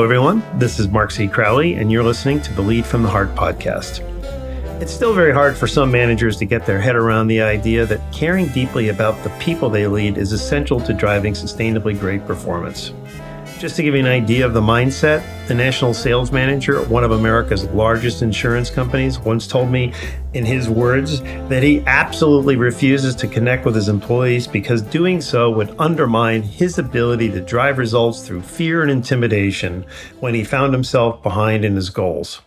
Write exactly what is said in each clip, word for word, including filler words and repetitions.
Hello, everyone. This is Mark C. Crowley, and you're listening to the Lead from the Heart podcast. It's still very hard for some managers to get their head around the idea that caring deeply about the people they lead is essential to driving sustainably great performance. Just to give you an idea of the mindset, the national sales manager at one of America's largest insurance companies once told me, in his words, that he absolutely refuses to connect with his employees because doing so would undermine his ability to drive results through fear and intimidation when he found himself behind in his goals.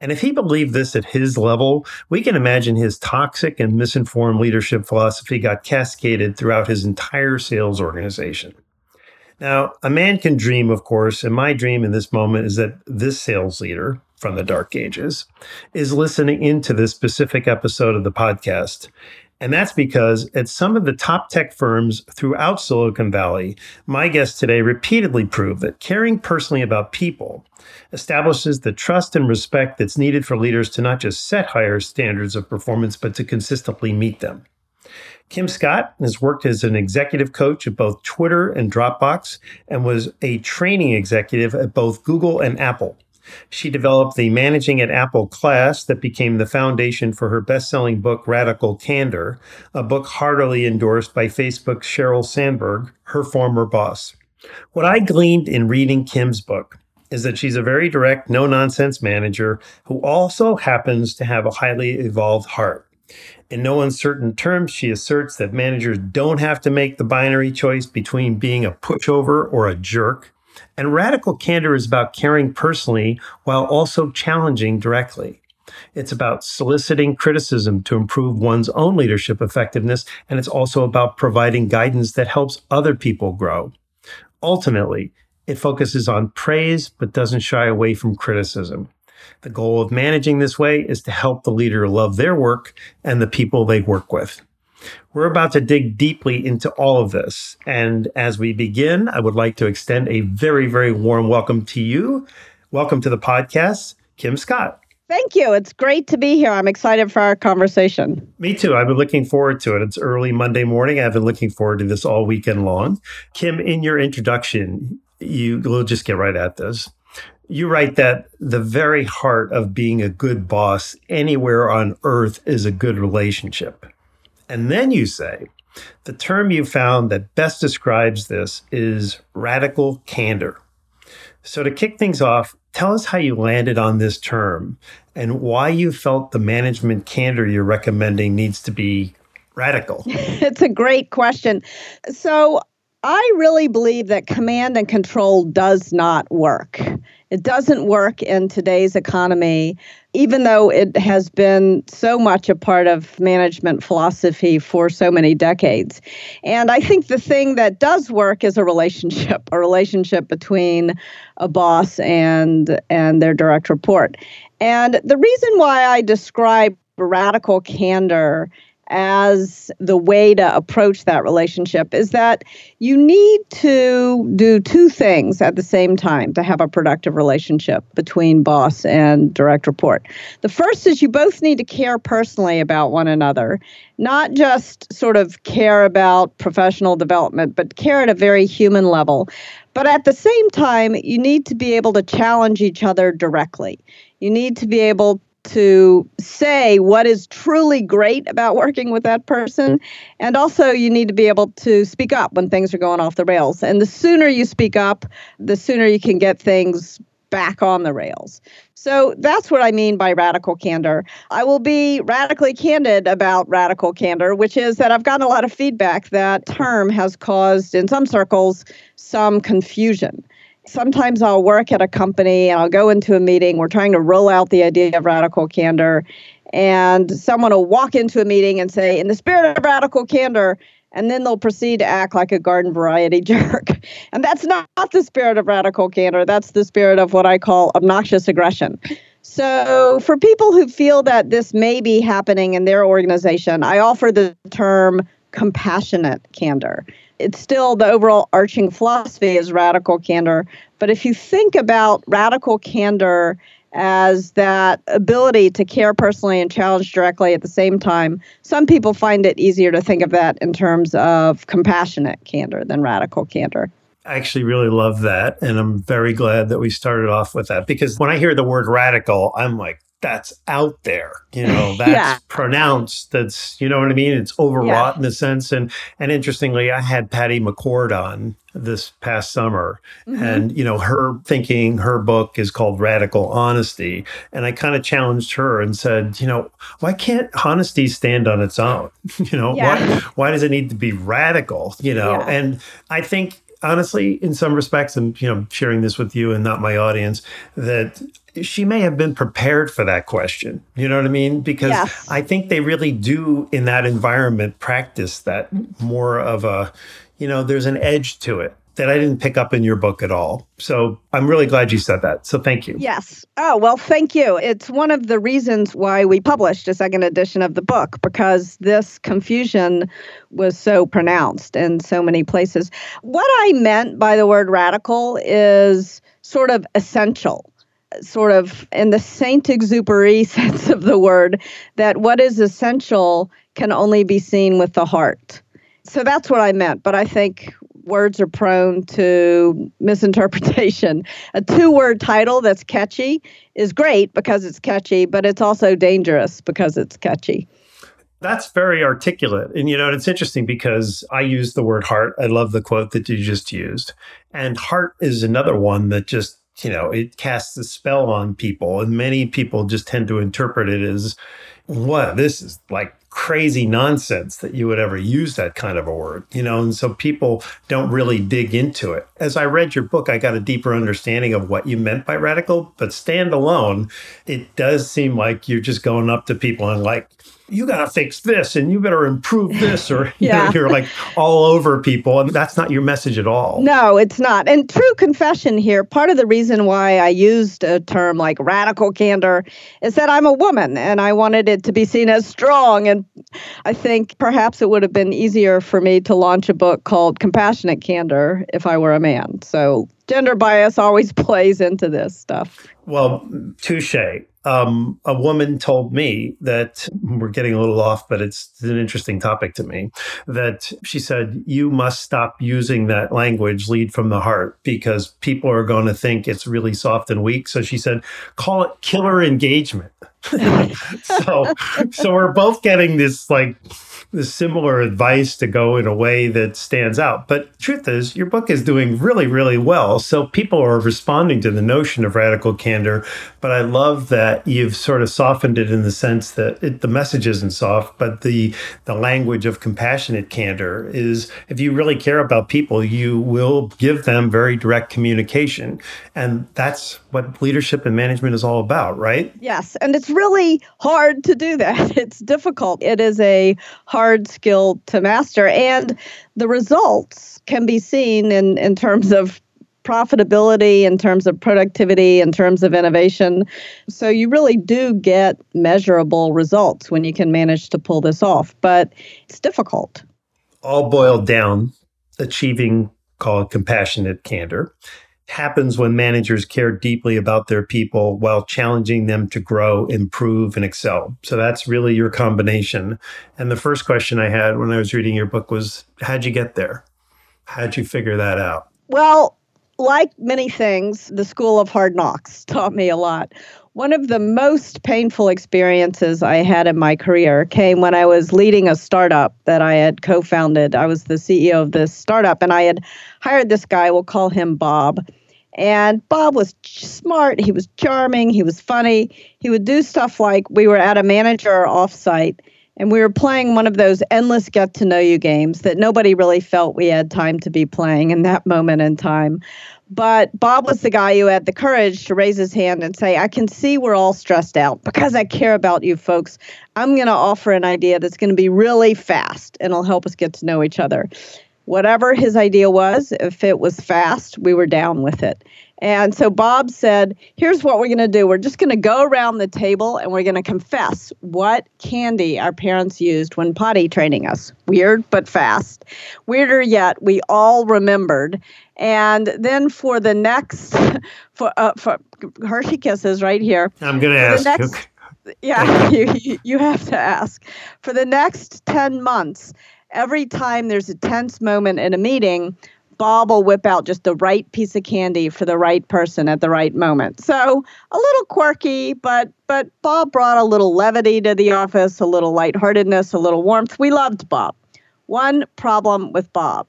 And if he believed this at his level, we can imagine his toxic and misinformed leadership philosophy got cascaded throughout his entire sales organization. Now, a man can dream, of course, and my dream in this moment is that this sales leader from the dark ages is listening into this specific episode of the podcast. And that's because at some of the top tech firms throughout Silicon Valley, my guest today repeatedly proved that caring personally about people establishes the trust and respect that's needed for leaders to not just set higher standards of performance, but to consistently meet them. Kim Scott has worked as an executive coach at both Twitter and Dropbox and was a training executive at both Google and Apple. She developed the Managing at Apple class that became the foundation for her best-selling book, Radical Candor, a book heartily endorsed by Facebook's Sheryl Sandberg, her former boss. What I gleaned in reading Kim's book is that she's a very direct, no-nonsense manager who also happens to have a highly evolved heart. In no uncertain terms, she asserts that managers don't have to make the binary choice between being a pushover or a jerk. And Radical Candor is about caring personally while also challenging directly. It's about soliciting criticism to improve one's own leadership effectiveness, and it's also about providing guidance that helps other people grow. Ultimately, it focuses on praise but doesn't shy away from criticism. The goal of managing this way is to help the leader love their work and the people they work with. We're about to dig deeply into all of this. And as we begin, I would like to extend a very, very warm welcome to you. Welcome to the podcast, Kim Scott. Thank you. It's great to be here. I'm excited for our conversation. Me too. I've been looking forward to it. It's early Monday morning. I've been looking forward to this all weekend long. Kim, in your introduction, you, we'll just get right at this. You write that the very heart of being a good boss anywhere on earth is a good relationship. And then you say, the term you found that best describes this is radical candor. So to kick things off, tell us how you landed on this term and why you felt the management candor you're recommending needs to be radical. It's a great question. So I really believe that command and control does not work. It doesn't work in today's economy, even though it has been so much a part of management philosophy for so many decades. And I think the thing that does work is a relationship, a relationship between a boss and, and their direct report. And the reason why I describe radical candor as the way to approach that relationship is that you need to do two things at the same time to have a productive relationship between boss and direct report. The first is you both need to care personally about one another, not just sort of care about professional development, but care at a very human level. But at the same time, you need to be able to challenge each other directly. You need to be able to say what is truly great about working with that person. And also you need to be able to speak up when things are going off the rails. And the sooner you speak up, the sooner you can get things back on the rails. So that's what I mean by radical candor. I will be radically candid about radical candor, which is that I've gotten a lot of feedback that term has caused, in some circles, some confusion. Sometimes I'll work at a company and I'll go into a meeting. We're trying to roll out the idea of radical candor. And someone will walk into a meeting and say, in the spirit of radical candor, and then they'll proceed to act like a garden variety jerk. And that's not the spirit of radical candor. That's the spirit of what I call obnoxious aggression. So for people who feel that this may be happening in their organization, I offer the term compassionate candor. It's still the overall arching philosophy is radical candor. But if you think about radical candor as that ability to care personally and challenge directly at the same time, some people find it easier to think of that in terms of compassionate candor than radical candor. I actually really love that. And I'm very glad that we started off with that, because when I hear the word radical, I'm like, that's out there, you know, that's yeah. pronounced, that's, you know what I mean? It's overwrought yeah. in a sense. And, and interestingly, I had Patty McCord on this past summer mm-hmm. and, you know, her thinking, her book is called Radical Honesty. And I kind of challenged her and said, you know, why can't honesty stand on its own? you know, yeah. why, why does it need to be radical? You know, yeah. and I think, honestly, in some respects, and you know, sharing this with you and not my audience, that she may have been prepared for that question. You know what I mean? Because yeah. I think they really do in that environment practice that more of a, you know, there's an edge to it that I didn't pick up in your book at all. So I'm really glad you said that. So thank you. Yes. Oh, well, thank you. It's one of the reasons why we published a second edition of the book, because this confusion was so pronounced in so many places. What I meant by the word radical is sort of essential, sort of in the Saint-Exupéry sense of the word, that what is essential can only be seen with the heart. So that's what I meant. But I think words are prone to misinterpretation. A two-word title that's catchy is great because it's catchy, but it's also dangerous because it's catchy. That's very articulate. And, you know, it's interesting because I use the word heart. I love the quote that you just used. And heart is another one that just, you know, it casts a spell on people. And many people just tend to interpret it as, what? This is like crazy nonsense that you would ever use that kind of a word, you know, and so people don't really dig into it. As I read your book, I got a deeper understanding of what you meant by radical, but standalone, it does seem like you're just going up to people and like, you got to fix this and you better improve this, or yeah. you know, you're like all over people. And that's not your message at all. No, it's not. And true confession here, part of the reason why I used a term like radical candor is that I'm a woman and I wanted it to be seen as strong. And I think perhaps it would have been easier for me to launch a book called Compassionate Candor if I were a man. So gender bias always plays into this stuff. Well, touche. Um, a woman told me that, we're getting a little off, but it's an interesting topic to me, that she said, you must stop using that language, lead from the heart, because people are going to think it's really soft and weak. So she said, call it killer engagement. so, so we're both getting this like this similar advice to go in a way that stands out. But truth is, your book is doing really, really well. So people are responding to the notion of radical candor. But I love that you've sort of softened it in the sense that it, the message isn't soft, but the the language of compassionate candor is, if you really care about people, you will give them very direct communication. And that's what leadership and management is all about, right? Yes. And it's really hard to do that. It's difficult. It is a hard skill to master. And the results can be seen in, in terms of profitability, in terms of productivity, in terms of innovation. So you really do get measurable results when you can manage to pull this off. But it's difficult. All boiled down, achieving called compassionate candor happens when managers care deeply about their people while challenging them to grow, improve, and excel. So that's really your combination. And the first question I had when I was reading your book was, how'd you get there? How'd you figure that out? Well, like many things, the school of hard knocks taught me a lot. One of the most painful experiences I had in my career came when I was leading a startup that I had co-founded. I was the C E O of this startup, and I had hired this guy, we'll call him Bob. And Bob was smart, he was charming, he was funny. He would do stuff like, we were at a manager offsite, and we were playing one of those endless get-to-know-you games that nobody really felt we had time to be playing in that moment in time. But Bob was the guy who had the courage to raise his hand and say, I can see we're all stressed out. Because I care about you folks, I'm going to offer an idea that's going to be really fast and it'll help us get to know each other. Whatever his idea was, if it was fast, we were down with it. And so Bob said, here's what we're going to do. We're just going to go around the table and we're going to confess what candy our parents used when potty training us. Weird, but fast. Weirder yet, we all remembered. And then for the next, for, uh, for Hershey Kisses right here. I'm going to ask. Next, yeah, you, you have to ask. For the next ten months, every time there's a tense moment in a meeting, Bob will whip out just the right piece of candy for the right person at the right moment. So a little quirky, but but Bob brought a little levity to the office, a little lightheartedness, a little warmth. We loved Bob. One problem with Bob: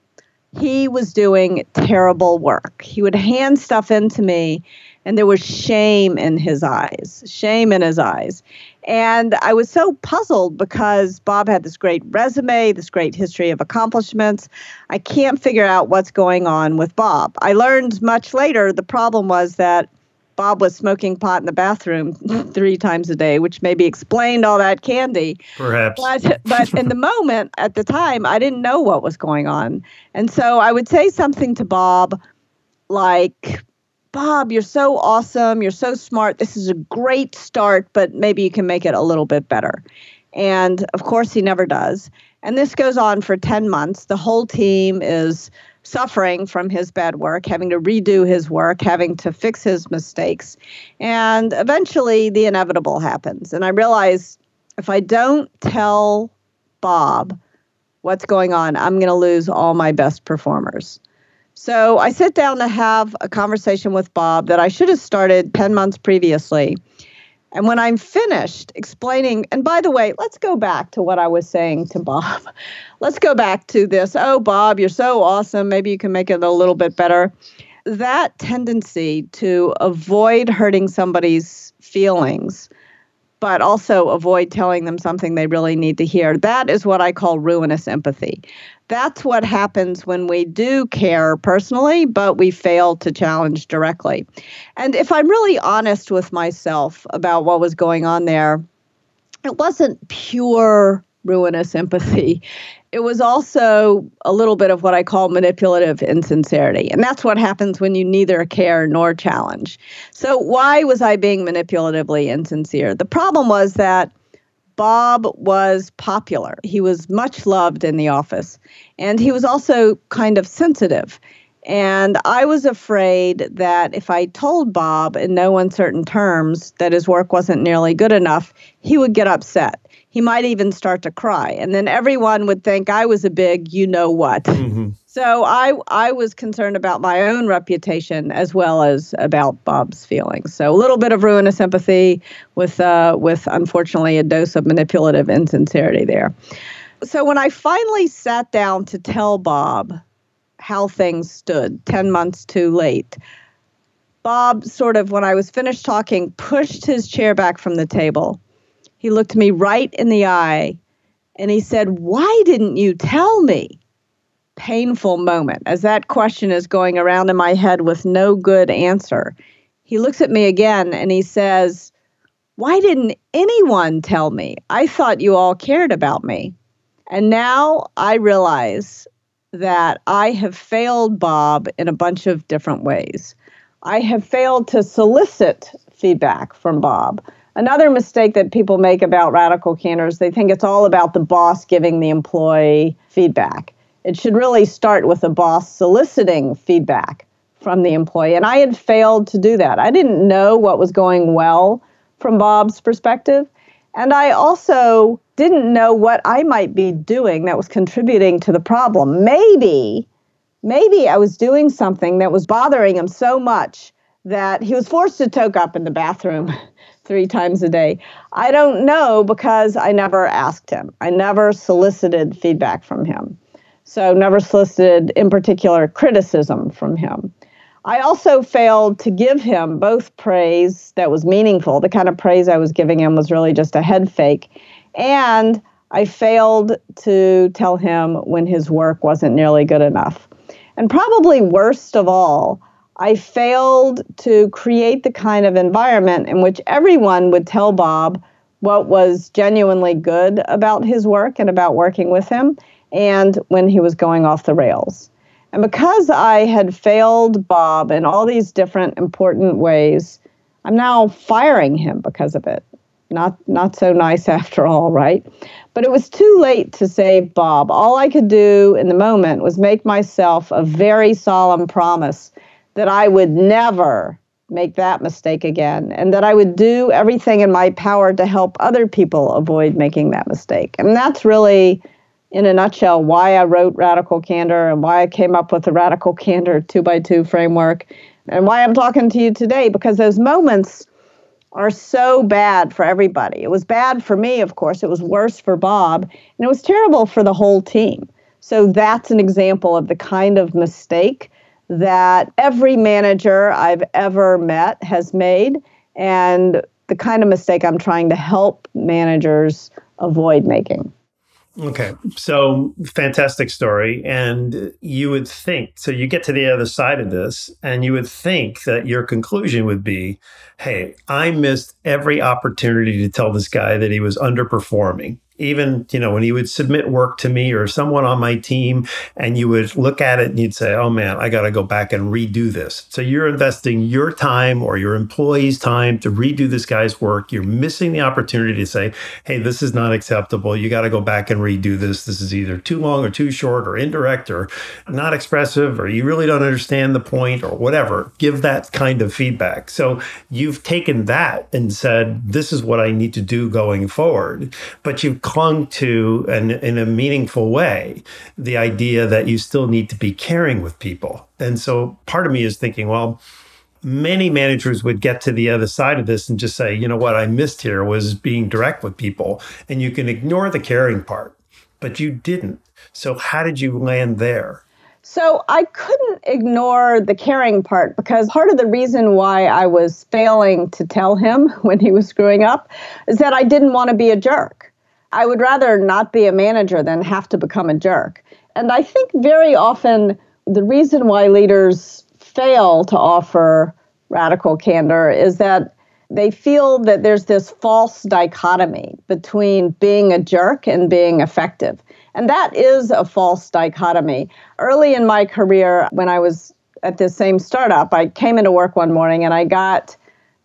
he was doing terrible work. He would hand stuff into me, and there was shame in his eyes, shame in his eyes. And I was so puzzled because Bob had this great resume, this great history of accomplishments. I can't figure out what's going on with Bob. I learned much later the problem was that Bob was smoking pot in the bathroom three times a day, which maybe explained all that candy. Perhaps. But, but in the moment, at the time, I didn't know what was going on. And so I would say something to Bob like, Bob, you're so awesome. You're so smart. This is a great start, but maybe you can make it a little bit better. And of course, he never does. And this goes on for ten months. The whole team is suffering from his bad work, having to redo his work, having to fix his mistakes. And eventually, the inevitable happens. And I realize if I don't tell Bob what's going on, I'm going to lose all my best performers. So I sit down to have a conversation with Bob that I should have started ten months previously. And when I'm finished explaining, and by the way, let's go back to what I was saying to Bob. Let's go back to this, oh, Bob, you're so awesome. Maybe you can make it a little bit better. That tendency to avoid hurting somebody's feelings, but also avoid telling them something they really need to hear, that is what I call ruinous empathy. That's what happens when we do care personally, but we fail to challenge directly. And if I'm really honest with myself about what was going on there, it wasn't pure ruinous empathy. It was also a little bit of what I call manipulative insincerity. And that's what happens when you neither care nor challenge. So why was I being manipulatively insincere? The problem was that Bob was popular. He was much loved in the office. And he was also kind of sensitive. And I was afraid that if I told Bob in no uncertain terms that his work wasn't nearly good enough, he would get upset. He might even start to cry. And then everyone would think I was a big you-know-what. Mm-hmm. So I I was concerned about my own reputation as well as about Bob's feelings. So a little bit of ruinous empathy with uh, with, unfortunately, a dose of manipulative insincerity there. So when I finally sat down to tell Bob how things stood ten months too late, Bob sort of, when I was finished talking, pushed his chair back from the table. He looked me right in the eye and he said, "Why didn't you tell me?" Painful moment, as that question is going around in my head with no good answer. He looks at me again and he says, "Why didn't anyone tell me? I thought you all cared about me." And now I realize that I have failed Bob in a bunch of different ways. I have failed to solicit feedback from Bob. Another mistake that people make about radical candor is they think it's all about the boss giving the employee feedback. It should really start with the boss soliciting feedback from the employee. And I had failed to do that. I didn't know what was going well from Bob's perspective. And I also didn't know what I might be doing that was contributing to the problem. Maybe, maybe I was doing something that was bothering him so much that he was forced to toke up in the bathroom three times a day. I don't know because I never asked him. I never solicited feedback from him. So never solicited, in particular, criticism from him. I also failed to give him both praise that was meaningful. The kind of praise I was giving him was really just a head fake. And I failed to tell him when his work wasn't nearly good enough. And probably worst of all, I failed to create the kind of environment in which everyone would tell Bob what was genuinely good about his work and about working with him, and when he was going off the rails. And because I had failed Bob in all these different important ways, I'm now firing him because of it. Not not so nice after all, right? But it was too late to save Bob. All I could do in the moment was make myself a very solemn promise that I would never make that mistake again, and that I would do everything in my power to help other people avoid making that mistake. And that's really, in a nutshell, why I wrote Radical Candor and why I came up with the Radical Candor two by two framework and why I'm talking to you today, because those moments are so bad for everybody. It was bad for me, of course. It was worse for Bob, and it was terrible for the whole team. So that's an example of the kind of mistake that every manager I've ever met has made, and the kind of mistake I'm trying to help managers avoid making. Okay, so fantastic story. And you would think, so you get to the other side of this, and you would think that your conclusion would be, hey, I missed every opportunity to tell this guy that he was underperforming. Even, you know, when he would submit work to me or someone on my team, and you would look at it and you'd say, oh man, I got to go back and redo this. So you're investing your time or your employees' time to redo this guy's work. You're missing the opportunity to say, hey, this is not acceptable. You got to go back and redo this. This is either too long or too short or indirect or not expressive, or you really don't understand the point or whatever. Give that kind of feedback. So you've taken that and said, this is what I need to do going forward. But you've clung to, and in a meaningful way, the idea that you still need to be caring with people. And so part of me is thinking, well, many managers would get to the other side of this and just say, you know, what I missed here was being direct with people, and you can ignore the caring part, but you didn't. So how did you land there? So I couldn't ignore the caring part, because part of the reason why I was failing to tell him when he was screwing up is that I didn't want to be a jerk. I would rather not be a manager than have to become a jerk. And I think very often the reason why leaders fail to offer radical candor is that they feel that there's this false dichotomy between being a jerk and being effective. And that is a false dichotomy. Early in my career, when I was at this same startup, I came into work one morning and I got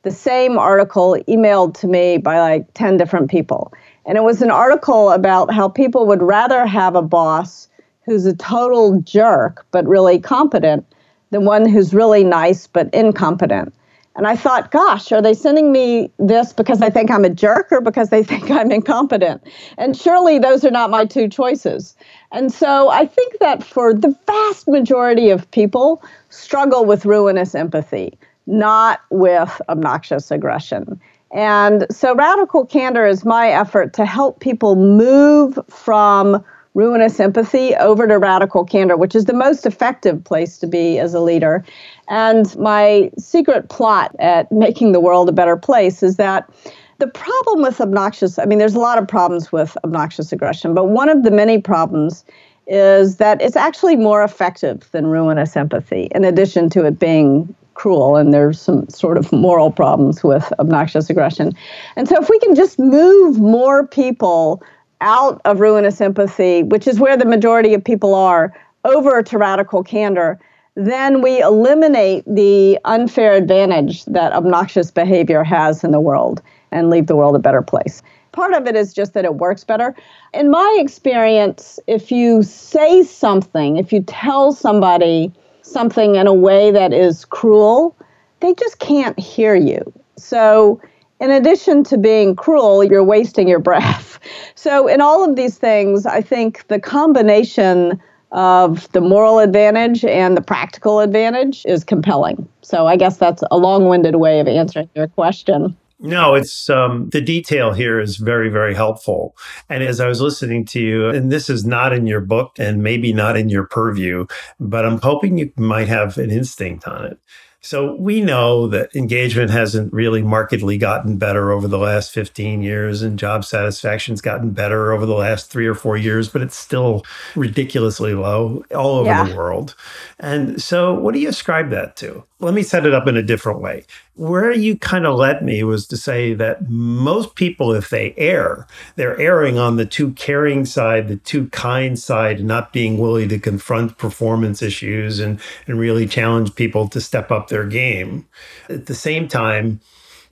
the same article emailed to me by like ten different people. And it was an article about how people would rather have a boss who's a total jerk but really competent than one who's really nice but incompetent. And I thought, gosh, are they sending me this because they think I'm a jerk or because they think I'm incompetent? And surely those are not my two choices. And so I think that for the vast majority of people, struggle with ruinous empathy, not with obnoxious aggression. And so Radical Candor is my effort to help people move from ruinous empathy over to Radical Candor, which is the most effective place to be as a leader. And my secret plot at making the world a better place is that the problem with obnoxious, I mean, there's a lot of problems with obnoxious aggression, but one of the many problems is that it's actually more effective than ruinous empathy, in addition to it being cruel, and there's some sort of moral problems with obnoxious aggression. And so if we can just move more people out of ruinous empathy, which is where the majority of people are, over to radical candor, then we eliminate the unfair advantage that obnoxious behavior has in the world and leave the world a better place. Part of it is just that it works better. In my experience, if you say something, if you tell somebody something in a way that is cruel, they just can't hear you. So in addition to being cruel, you're wasting your breath. So in all of these things, I think the combination of the moral advantage and the practical advantage is compelling. So I guess that's a long-winded way of answering your question. No, it's um, the detail here is very, very helpful. And as I was listening to you, and this is not in your book and maybe not in your purview, but I'm hoping you might have an instinct on it. So we know that engagement hasn't really markedly gotten better over the last fifteen years, and job satisfaction's gotten better over the last three or four years, but it's still ridiculously low all over yeah. the world. And so what do you ascribe that to? Let me set it up in a different way. Where you kind of led me was to say that most people, if they err, they're erring on the too caring side, the too kind side, not being willing to confront performance issues and, and really challenge people to step up their game. At the same time,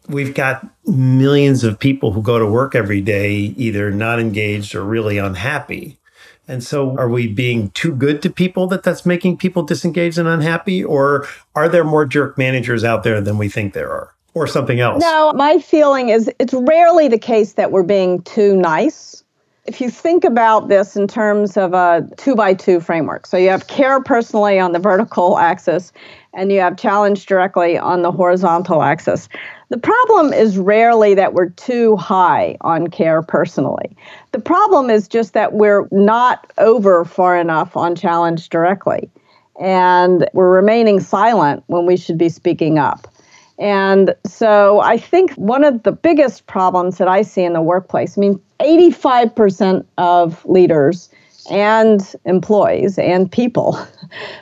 we've got millions of people who go to work every day, either not engaged or really unhappy. And so are we being too good to people that that's making people disengaged and unhappy? Or are there more jerk managers out there than we think there are? Or something else? No, my feeling is it's rarely the case that we're being too nice. If you think about this in terms of a two-by-two framework, so you have care personally on the vertical axis, and you have challenge directly on the horizontal axis. The problem is rarely that we're too high on care personally. The problem is just that we're not over far enough on challenge directly, and we're remaining silent when we should be speaking up. And so I think one of the biggest problems that I see in the workplace, I mean, eighty-five percent of leaders and employees and people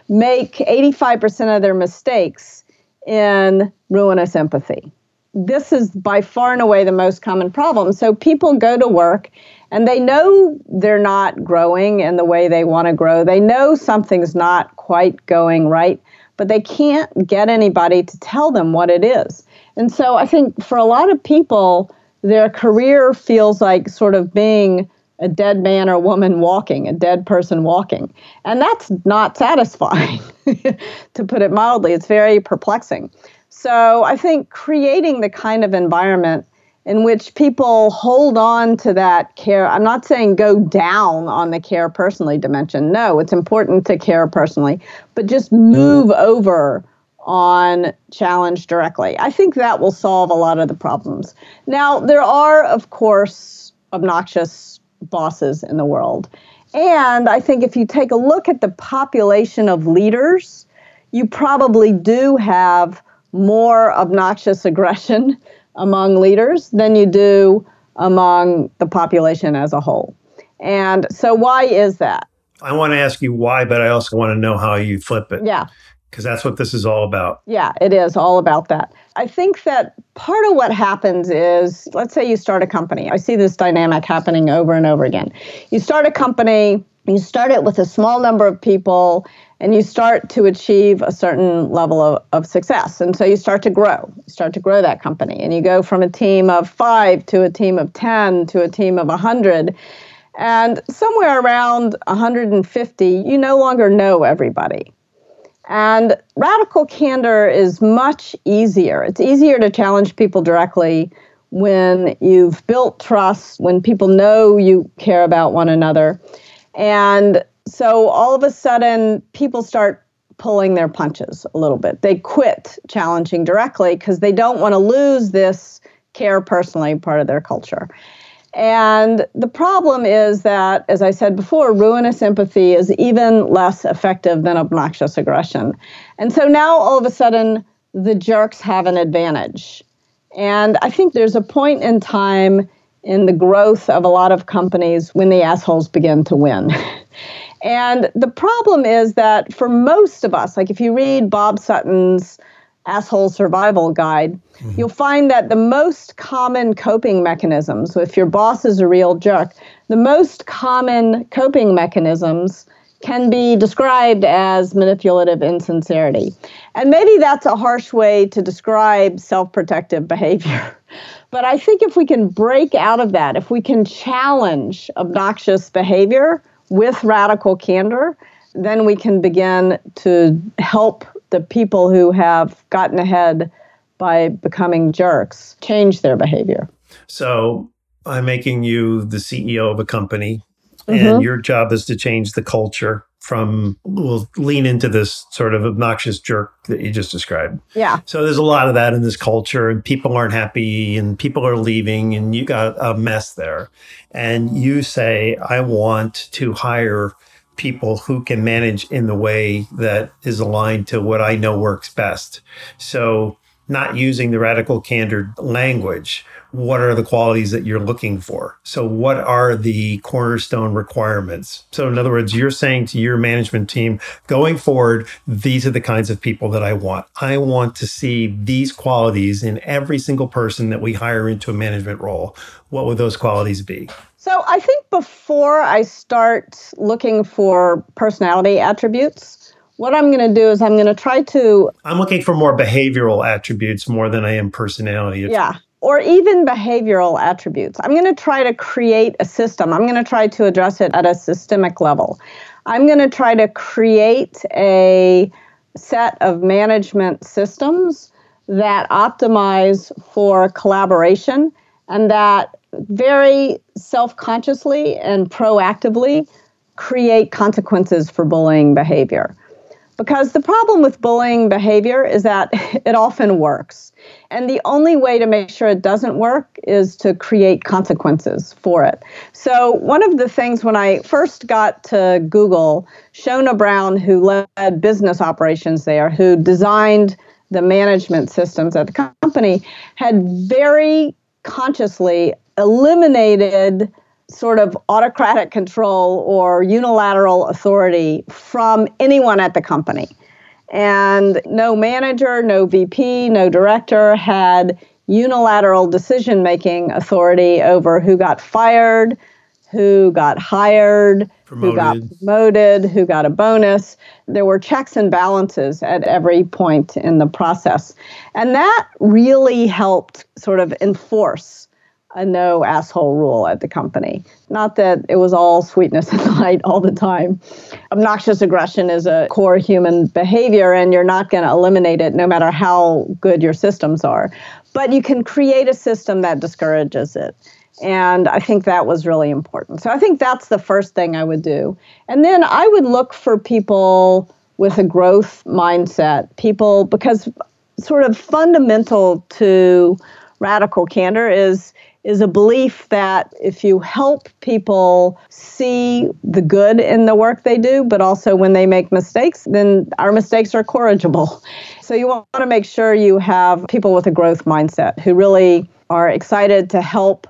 make eighty-five percent of their mistakes in ruinous empathy. This is by far and away the most common problem. So people go to work and they know they're not growing in the way they want to grow. They know something's not quite going right, but they can't get anybody to tell them what it is. And so I think for a lot of people, their career feels like sort of being a dead man or woman walking, a dead person walking. And that's not satisfying, to put it mildly. It's very perplexing. So I think creating the kind of environment in which people hold on to that care. I'm not saying go down on the care personally dimension. No, it's important to care personally, but just move mm. over on challenge directly. I think that will solve a lot of the problems. Now, there are, of course, obnoxious bosses in the world. And I think if you take a look at the population of leaders, you probably do have more obnoxious aggression among leaders than you do among the population as a whole. And so why is that? I want to ask you why, but I also want to know how you flip it. Yeah. Because that's what this is all about. Yeah, it is all about that. I think that part of what happens is, let's say you start a company. I see this dynamic happening over and over again. You start a company, you start it with a small number of people, and you start to achieve a certain level of, of success. And so you start to grow, you start to grow that company. And you go from a team of five to a team of ten to a team of one hundred. And somewhere around one hundred fifty, you no longer know everybody. And radical candor is much easier. It's easier to challenge people directly when you've built trust, when people know you care about one another. And so all of a sudden, people start pulling their punches a little bit. They quit challenging directly because they don't want to lose this care personally part of their culture. And the problem is that, as I said before, ruinous empathy is even less effective than obnoxious aggression. And so now all of a sudden, the jerks have an advantage. And I think there's a point in time in the growth of a lot of companies when the assholes begin to win. And the problem is that for most of us, like if you read Bob Sutton's Asshole Survival Guide, mm-hmm. you'll find that the most common coping mechanisms, so if your boss is a real jerk, the most common coping mechanisms can be described as manipulative insincerity. And maybe that's a harsh way to describe self-protective behavior. But I think if we can break out of that, if we can challenge obnoxious behavior with radical candor, then we can begin to help the people who have gotten ahead by becoming jerks change their behavior. So I'm making you the C E O of a company, mm-hmm. and your job is to change the culture from, we'll lean into this sort of obnoxious jerk that you just described. Yeah. So there's a lot of that in this culture, and people aren't happy and people are leaving and you got a mess there. And you say, I want to hire people who can manage in the way that is aligned to what I know works best. So not using the radical candor language, what are the qualities that you're looking for? So what are the cornerstone requirements? So in other words, you're saying to your management team, going forward, these are the kinds of people that I want. I want to see these qualities in every single person that we hire into a management role. What would those qualities be? So I think before I start looking for personality attributes, what I'm going to do is I'm going to try to... I'm looking for more behavioral attributes more than I am personality. Yeah, or even behavioral attributes. I'm going to try to create a system. I'm going to try to address it at a systemic level. I'm going to try to create a set of management systems that optimize for collaboration and that very self-consciously and proactively create consequences for bullying behavior. Because the problem with bullying behavior is that it often works. And the only way to make sure it doesn't work is to create consequences for it. So one of the things when I first got to Google, Shona Brown, who led business operations there, who designed the management systems at the company, had very consciously eliminated sort of autocratic control or unilateral authority from anyone at the company. And no manager, no V P, no director had unilateral decision-making authority over who got fired, who got hired, promoted. who got promoted, who got a bonus. There were checks and balances at every point in the process. And that really helped sort of enforce a no asshole rule at the company. Not that it was all sweetness and light all the time. Obnoxious aggression is a core human behavior, and you're not going to eliminate it no matter how good your systems are. But you can create a system that discourages it. And I think that was really important. So I think that's the first thing I would do. And then I would look for people with a growth mindset, people, because sort of fundamental to radical candor is is a belief that if you help people see the good in the work they do, but also when they make mistakes, then our mistakes are corrigible. So you want to make sure you have people with a growth mindset who really are excited to help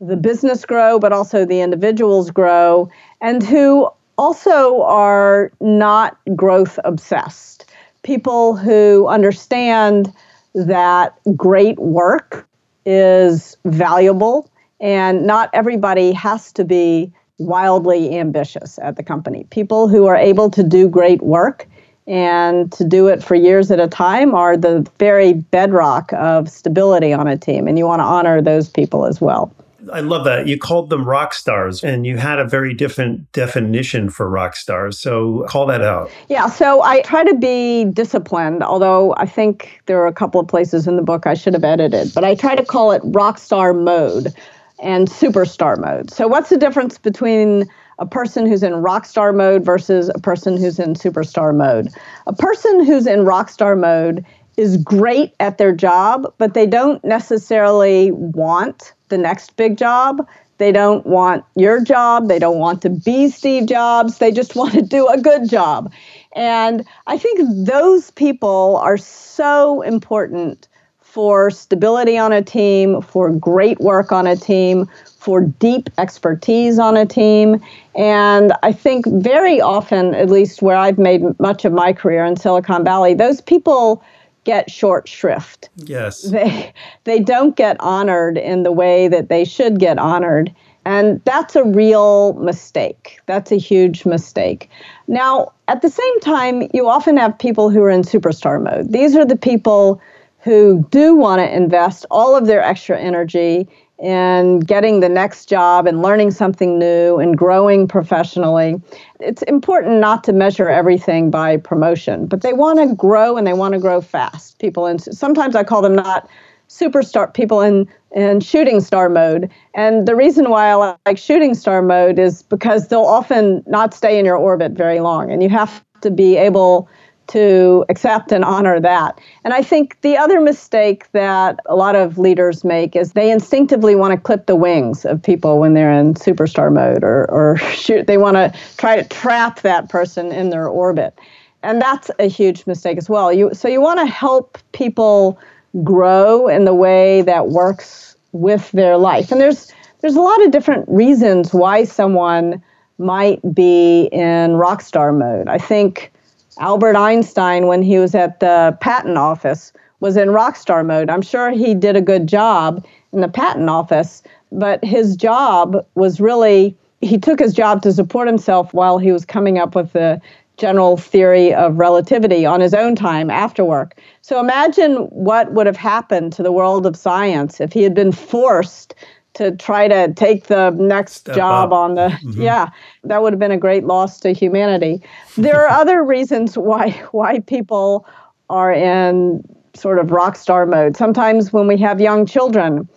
the business grow, but also the individuals grow, and who also are not growth obsessed. People who understand that great work is valuable, and not everybody has to be wildly ambitious at the company. People who are able to do great work and to do it for years at a time are the very bedrock of stability on a team, and you want to honor those people as well. I love that. You called them rock stars, and you had a very different definition for rock stars. So call that out. Yeah. So I try to be disciplined, although I think there are a couple of places in the book I should have edited, but I try to call it rock star mode and superstar mode. So what's the difference between a person who's in rock star mode versus a person who's in superstar mode? A person who's in rock star mode is great at their job, but they don't necessarily want the next big job. They don't want your job. They don't want to be Steve Jobs. They just want to do a good job. And I think those people are so important for stability on a team, for great work on a team, for deep expertise on a team. And I think very often, at least where I've made much of my career in Silicon Valley, those people get short shrift. Yes. They they don't get honored in the way that they should get honored. And that's a real mistake. That's a huge mistake. Now, at the same time, you often have people who are in superstar mode. These are the people who do want to invest all of their extra energy in getting the next job and learning something new and growing professionally. It's important not to measure everything by promotion, but they want to grow and they want to grow fast. People, and sometimes I call them not superstar, people in, in shooting star mode. And the reason why I like shooting star mode is because they'll often not stay in your orbit very long, and you have to be able to accept and honor that. And I think the other mistake that a lot of leaders make is they instinctively want to clip the wings of people when they're in superstar mode, or, or shoot, they want to try to trap that person in their orbit. And that's a huge mistake as well. You, so you want to help people grow in the way that works with their life. And there's there's a lot of different reasons why someone might be in rock star mode. I think Albert Einstein, when he was at the patent office, was in rock star mode. I'm sure he did a good job in the patent office, but his job was really, he took his job to support himself while he was coming up with the general theory of relativity on his own time after work. So imagine what would have happened to the world of science if he had been forced to try to take the next Step job up. on the, mm-hmm. yeah, that would have been a great loss to humanity. There are other reasons why why people are in sort of rock star mode. Sometimes when we have young children,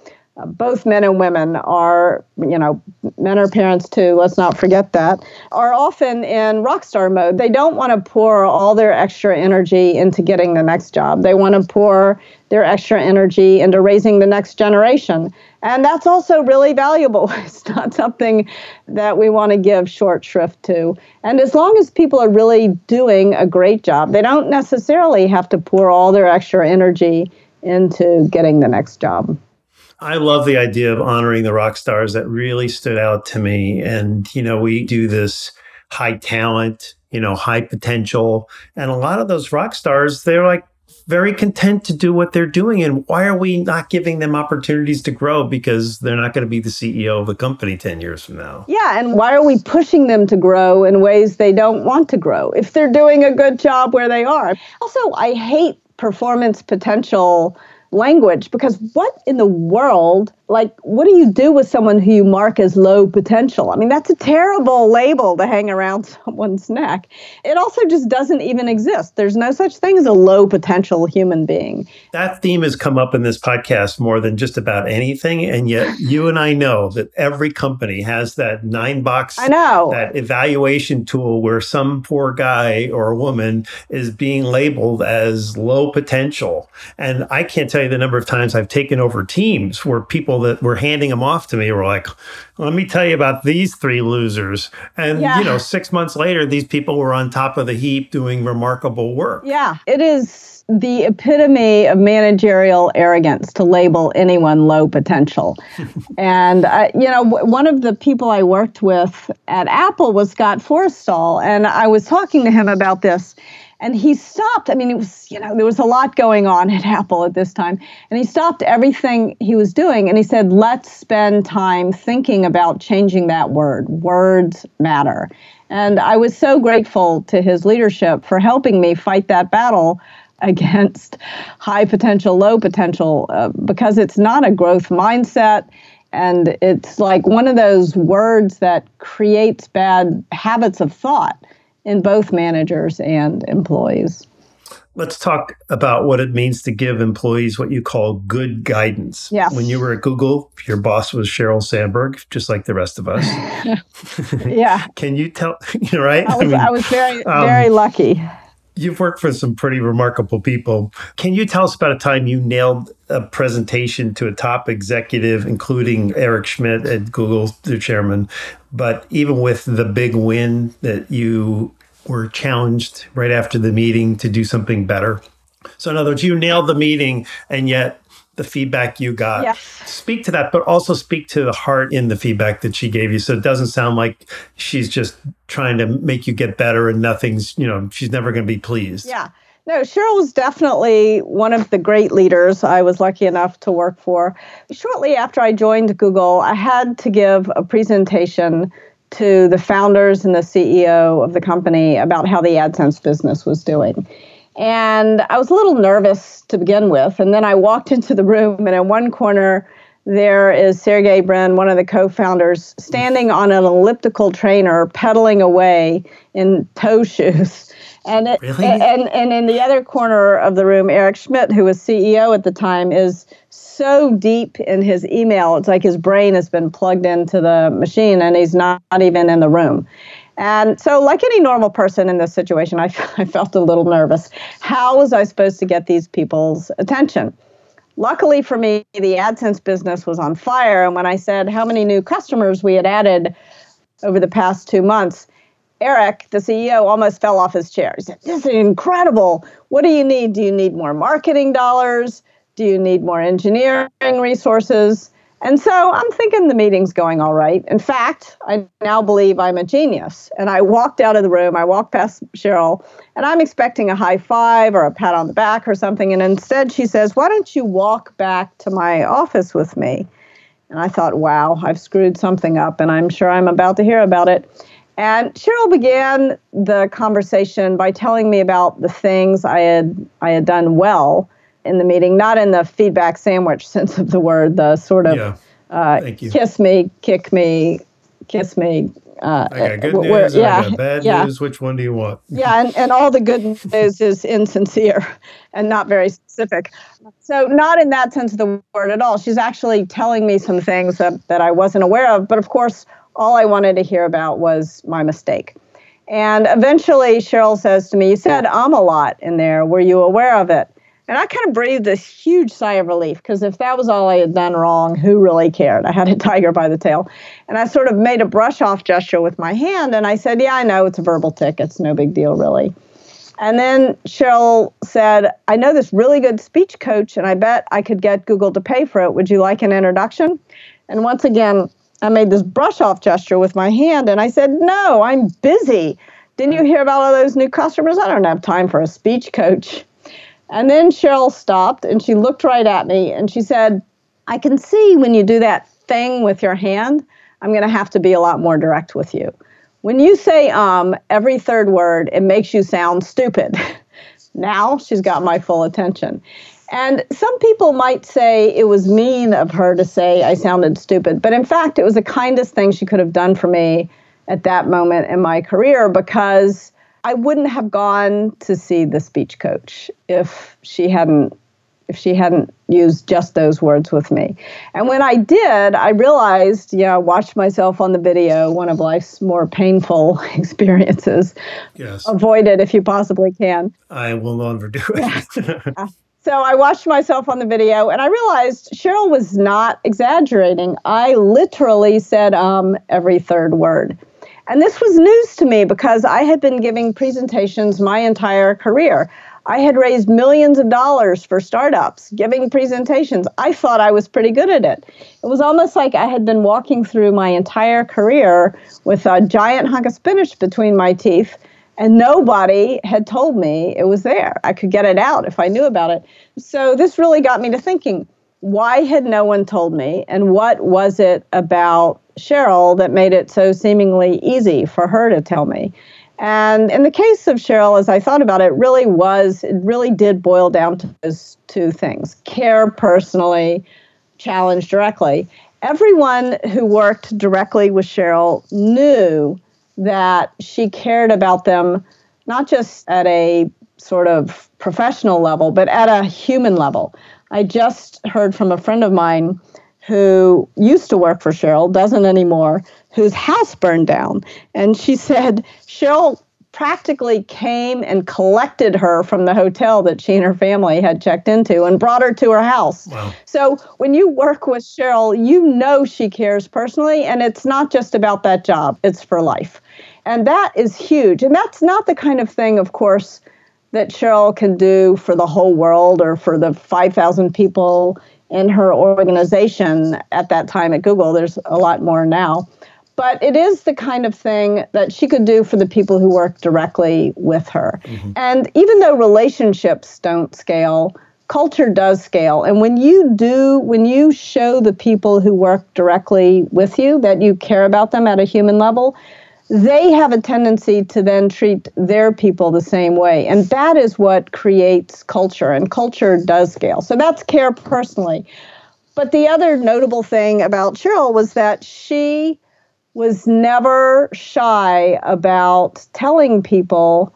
both men and women are, you know, men are parents too, let's not forget that, are often in rock star mode. They don't want to pour all their extra energy into getting the next job. They want to pour their extra energy into raising the next generation. And that's also really valuable. It's not something that we want to give short shrift to. And as long as people are really doing a great job, they don't necessarily have to pour all their extra energy into getting the next job. I love the idea of honoring the rock stars. That really stood out to me. And, you know, we do this high talent, you know, high potential. And a lot of those rock stars, they're like very content to do what they're doing. And why are we not giving them opportunities to grow? Because they're not going to be the C E O of a company ten years from now. Yeah. And why are we pushing them to grow in ways they don't want to grow if they're doing a good job where they are? Also, I hate performance potential language, because what in the world, like, what do you do with someone who you mark as low potential? I mean, that's a terrible label to hang around someone's neck. It also just doesn't even exist. There's no such thing as a low potential human being. That theme has come up in this podcast more than just about anything. And yet you and I know that every company has that nine box, I know, that evaluation tool where some poor guy or woman is being labeled as low potential. And I can't tell you the number of times I've taken over teams where people that were handing them off to me were like, let me tell you about these three losers. And, yeah. you know, six months later, these people were on top of the heap doing remarkable work. Yeah, it is the epitome of managerial arrogance to label anyone low potential. And, I, you know, w- one of the people I worked with at Apple was Scott Forstall. And I was talking to him about this. And he stopped. I mean, it was, you know, there was a lot going on at Apple at this time. And he stopped everything he was doing. And he said, let's spend time thinking about changing that word. Words matter. And I was so grateful to his leadership for helping me fight that battle against high potential, low potential, uh, because it's not a growth mindset. And it's like one of those words that creates bad habits of thought in both managers and employees. Let's talk about what it means to give employees what you call good guidance. Yes. When you were at Google, your boss was Sheryl Sandberg, just like the rest of us. Yeah. Can you tell, right? I was, I mean, I was very, very um, lucky. You've worked for some pretty remarkable people. Can you tell us about a time you nailed a presentation to a top executive, including Eric Schmidt at Google, their chairman, but even with the big win that you were challenged right after the meeting to do something better? So in other words, you nailed the meeting and yet the feedback you got. Yeah. Speak to that, but also speak to the heart in the feedback that she gave you. So it doesn't sound like she's just trying to make you get better and nothing's, you know, she's never going to be pleased. Yeah. No, Sheryl was definitely one of the great leaders I was lucky enough to work for. Shortly after I joined Google, I had to give a presentation to the founders and the C E O of the company about how the AdSense business was doing. And I was a little nervous to begin with. And then I walked into the room, and in one corner, there is Sergey Brin, one of the co-founders, standing on an elliptical trainer, pedaling away in toe shoes. And, it, really? and, and in the other corner of the room, Eric Schmidt, who was C E O at the time, is so deep in his email. It's like his brain has been plugged into the machine, and he's not, not even in the room. And so, like any normal person in this situation, I, I felt a little nervous. How was I supposed to get these people's attention? Luckily for me, the AdSense business was on fire. And when I said how many new customers we had added over the past two months, Eric, the C E O, almost fell off his chair. He said, this is incredible. What do you need? Do you need more marketing dollars? Do you need more engineering resources? And so I'm thinking the meeting's going all right. In fact, I now believe I'm a genius. And I walked out of the room. I walked past Sheryl, and I'm expecting a high five or a pat on the back or something. And instead, she says, why don't you walk back to my office with me? And I thought, wow, I've screwed something up, and I'm sure I'm about to hear about it. And Sheryl began the conversation by telling me about the things I had I had done well in the meeting, not in the feedback sandwich sense of the word, the sort of yeah. uh, kiss me, kick me, kiss me, Uh, I got good where, news, yeah, I got bad yeah. news. Which one do you want? Yeah, and, and all the good news is insincere and not very specific. So not in that sense of the word at all. She's actually telling me some things that, that I wasn't aware of. But of course, all I wanted to hear about was my mistake. And eventually, Sheryl says to me, you said "um" a lot in there. Were you aware of it? And I kind of breathed this huge sigh of relief, because if that was all I had done wrong, who really cared? I had a tiger by the tail. And I sort of made a brush-off gesture with my hand, and I said, yeah, I know, it's a verbal tic. It's no big deal, really. And then Sheryl said, I know this really good speech coach, and I bet I could get Google to pay for it. Would you like an introduction? And once again, I made this brush-off gesture with my hand, and I said, no, I'm busy. Didn't you hear about all those new customers? I don't have time for a speech coach. And then Sheryl stopped, and she looked right at me, and she said, I can see when you do that thing with your hand, I'm going to have to be a lot more direct with you. When you say um, every third word, it makes you sound stupid. Now she's got my full attention. And some people might say it was mean of her to say I sounded stupid, but in fact, it was the kindest thing she could have done for me at that moment in my career, because I wouldn't have gone to see the speech coach if she hadn't if she hadn't used just those words with me. And when I did, I realized, yeah, I watched myself on the video, one of life's more painful experiences. Yes. Avoid it if you possibly can. I will not overdo it. Yeah. So I watched myself on the video, and I realized Sheryl was not exaggerating. I literally said um every third word. And this was news to me, because I had been giving presentations my entire career. I had raised millions of dollars for startups, giving presentations. I thought I was pretty good at it. It was almost like I had been walking through my entire career with a giant hunk of spinach between my teeth, and nobody had told me it was there. I could get it out if I knew about it. So this really got me to thinking, why had no one told me, and what was it about Sheryl that made it so seemingly easy for her to tell me? And in the case of Sheryl, as I thought about it, really was, it really did boil down to those two things: care personally, challenge directly. Everyone who worked directly with Sheryl knew that she cared about them, not just at a sort of professional level, but at a human level. I just heard from a friend of mine who used to work for Sheryl, doesn't anymore, whose house burned down. And she said Sheryl practically came and collected her from the hotel that she and her family had checked into and brought her to her house. Wow. So when you work with Sheryl, you know she cares personally, and it's not just about that job, it's for life. And that is huge. And that's not the kind of thing, of course, that Sheryl can do for the whole world or for the five thousand people in her organization at that time at Google. There's a lot more now. But it is the kind of thing that she could do for the people who work directly with her. Mm-hmm. And even though relationships don't scale, culture does scale. And when you do, when you show the people who work directly with you that you care about them at a human level, they have a tendency to then treat their people the same way. And that is what creates culture, and culture does scale. So that's care personally. But the other notable thing about Sheryl was that she was never shy about telling people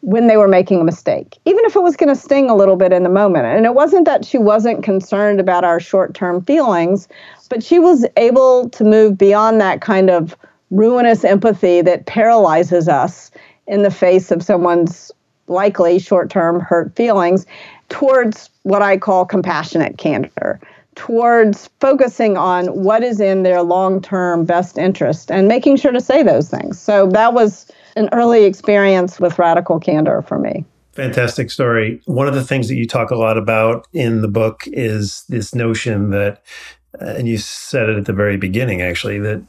when they were making a mistake, even if it was going to sting a little bit in the moment. And it wasn't that she wasn't concerned about our short-term feelings, but she was able to move beyond that kind of ruinous empathy that paralyzes us in the face of someone's likely short-term hurt feelings towards what I call compassionate candor, towards focusing on what is in their long-term best interest and making sure to say those things. So that was an early experience with Radical Candor for me. Fantastic story. One of the things that you talk a lot about in the book is this notion that, and you said it at the very beginning actually, that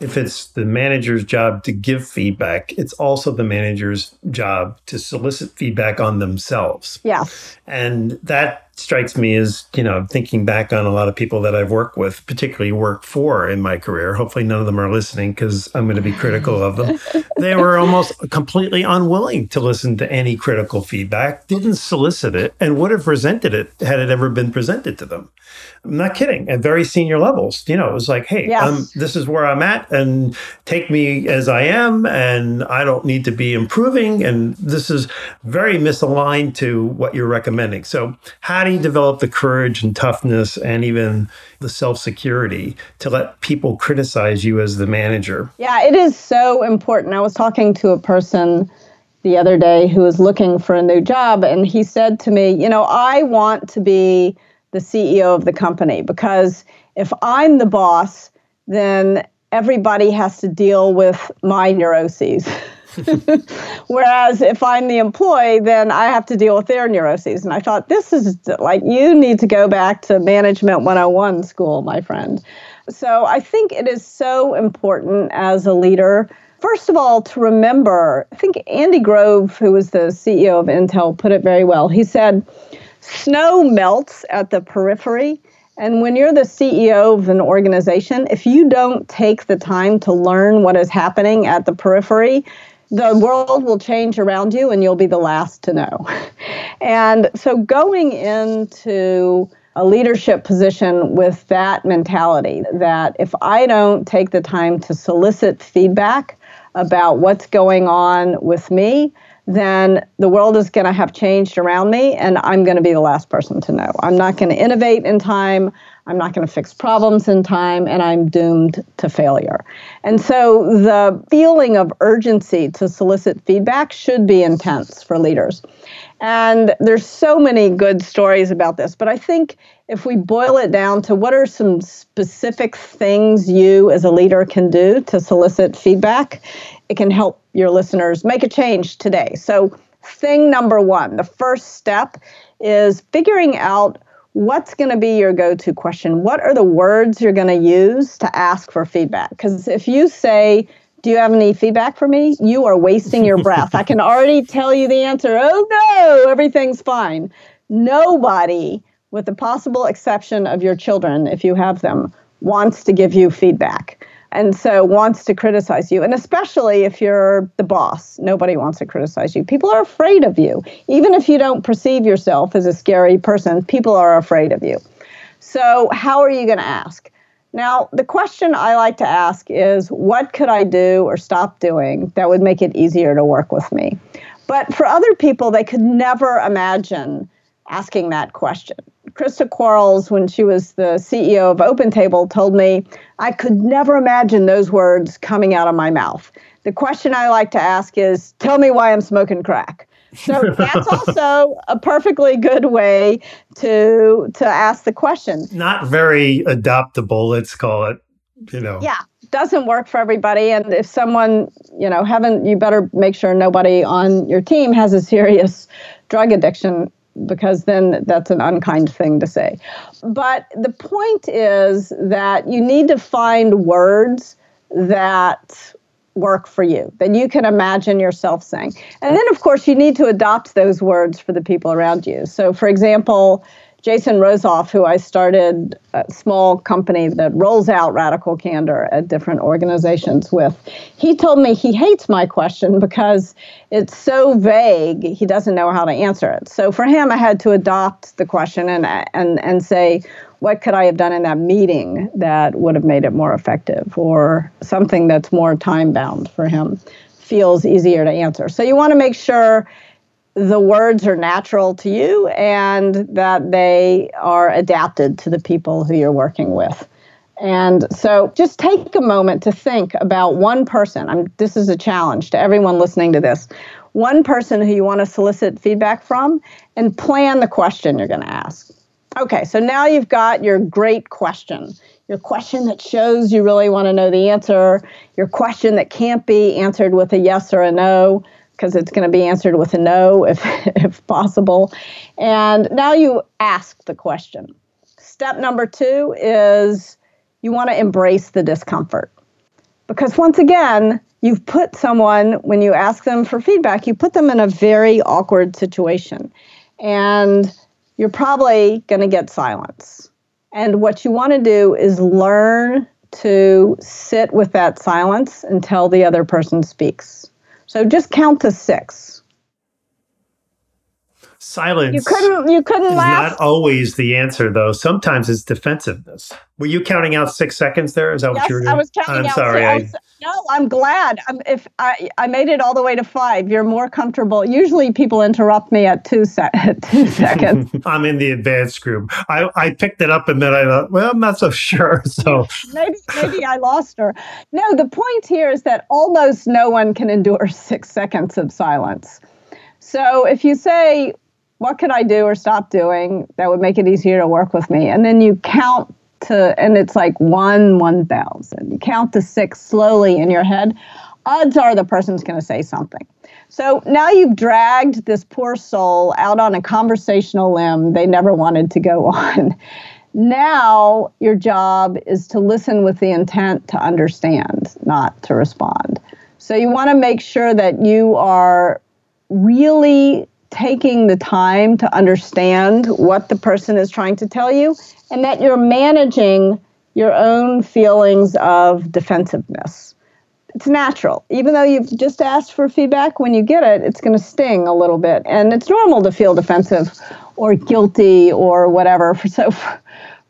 if it's the manager's job to give feedback, it's also the manager's job to solicit feedback on themselves. Yeah. And that strikes me as, you know, thinking back on a lot of people that I've worked with, particularly worked for in my career. Hopefully none of them are listening because I'm going to be critical of them. They were almost completely unwilling to listen to any critical feedback, didn't solicit it, and would have resented it had it ever been presented to them. I'm not kidding. At very senior levels, you know, it was like, hey, yeah. um, this is where I'm at and take me as I am, and I don't need to be improving. And this is very misaligned to what you're recommending. So how do you develop the courage and toughness and even the self-security to let people criticize you as the manager? Yeah, it is so important. I was talking to a person the other day who was looking for a new job, and he said to me, you know, I want to be the C E O of the company because if I'm the boss, then everybody has to deal with my neuroses. Whereas if I'm the employee, then I have to deal with their neuroses. And I thought, this is like, you need to go back to Management one oh one school, my friend. So I think it is so important as a leader, first of all, to remember, I think Andy Grove, who was the C E O of Intel, put it very well. He said, snow melts at the periphery. And when you're the C E O of an organization, if you don't take the time to learn what is happening at the periphery, the world will change around you and you'll be the last to know. And so going into a leadership position with that mentality, that if I don't take the time to solicit feedback about what's going on with me, then the world is going to have changed around me and I'm going to be the last person to know. I'm not going to innovate in time. I'm not going to fix problems in time, and I'm doomed to failure. And so the feeling of urgency to solicit feedback should be intense for leaders. And there's so many good stories about this, but I think if we boil it down to what are some specific things you as a leader can do to solicit feedback, it can help your listeners make a change today. So thing number one, the first step is figuring out what's going to be your go-to question. What are the words you're going to use to ask for feedback? Because if you say, do you have any feedback for me? You are wasting your breath. I can already tell you the answer. Oh, no, everything's fine. Nobody, with the possible exception of your children, if you have them, wants to give you feedback. And so wants to criticize you. And especially if you're the boss, nobody wants to criticize you. People are afraid of you. Even if you don't perceive yourself as a scary person, people are afraid of you. So how are you going to ask? Now, the question I like to ask is, what could I do or stop doing that would make it easier to work with me? But for other people, they could never imagine asking that question. Krista Quarles, when she was the C E O of Open Table, told me, I could never imagine those words coming out of my mouth. The question I like to ask is, tell me why I'm smoking crack. So that's also a perfectly good way to to ask the question. Not very adoptable, let's call it, you know. Yeah, doesn't work for everybody. And if someone, you know, haven't, you better make sure nobody on your team has a serious drug addiction, because then that's an unkind thing to say. But the point is that you need to find words that work for you, that you can imagine yourself saying. And then, of course, you need to adopt those words for the people around you. So, for example, Jason Rosoff, who I started a small company that rolls out Radical Candor at different organizations with, he told me he hates my question because it's so vague, he doesn't know how to answer it. So for him, I had to adopt the question and and and say, what could I have done in that meeting that would have made it more effective, or something that's more time-bound for him, feels easier to answer. So you want to make sure the words are natural to you and that they are adapted to the people who you're working with. And so just take a moment to think about one person. I'm, this is a challenge to everyone listening to this. One person who you want to solicit feedback from, and plan the question you're going to ask. Okay, so now you've got your great question, your question that shows you really want to know the answer, your question that can't be answered with a yes or a no, because it's going to be answered with a no if, if possible. And now you ask the question. Step number two is you want to embrace the discomfort. Because once again, you've put someone, when you ask them for feedback, you put them in a very awkward situation. And you're probably going to get silence. And what you want to do is learn to sit with that silence until the other person speaks. So just count to six. Silence. You couldn't. You couldn't laugh. Not always the answer, though. Sometimes it's defensiveness. Were you counting out six seconds there? Is that yes, what you were doing? I was counting I'm out. Sorry. I was, no, I'm glad. I'm, if I, I made it all the way to five, you're more comfortable. Usually, people interrupt me at two, se- at two seconds. I'm in the advanced group. I, I picked it up, and then I thought, well, I'm not so sure. So maybe maybe I lost her. No, the point here is that almost no one can endure six seconds of silence. So if you say, what could I do or stop doing that would make it easier to work with me? And then you count to, and it's like one, one thousand. You count to six slowly in your head. Odds are the person's going to say something. So now you've dragged this poor soul out on a conversational limb they never wanted to go on. Now your job is to listen with the intent to understand, not to respond. So you want to make sure that you are really taking the time to understand what the person is trying to tell you, and that you're managing your own feelings of defensiveness. It's natural. Even though you've just asked for feedback, when you get it, it's going to sting a little bit. And it's normal to feel defensive or guilty or whatever. So,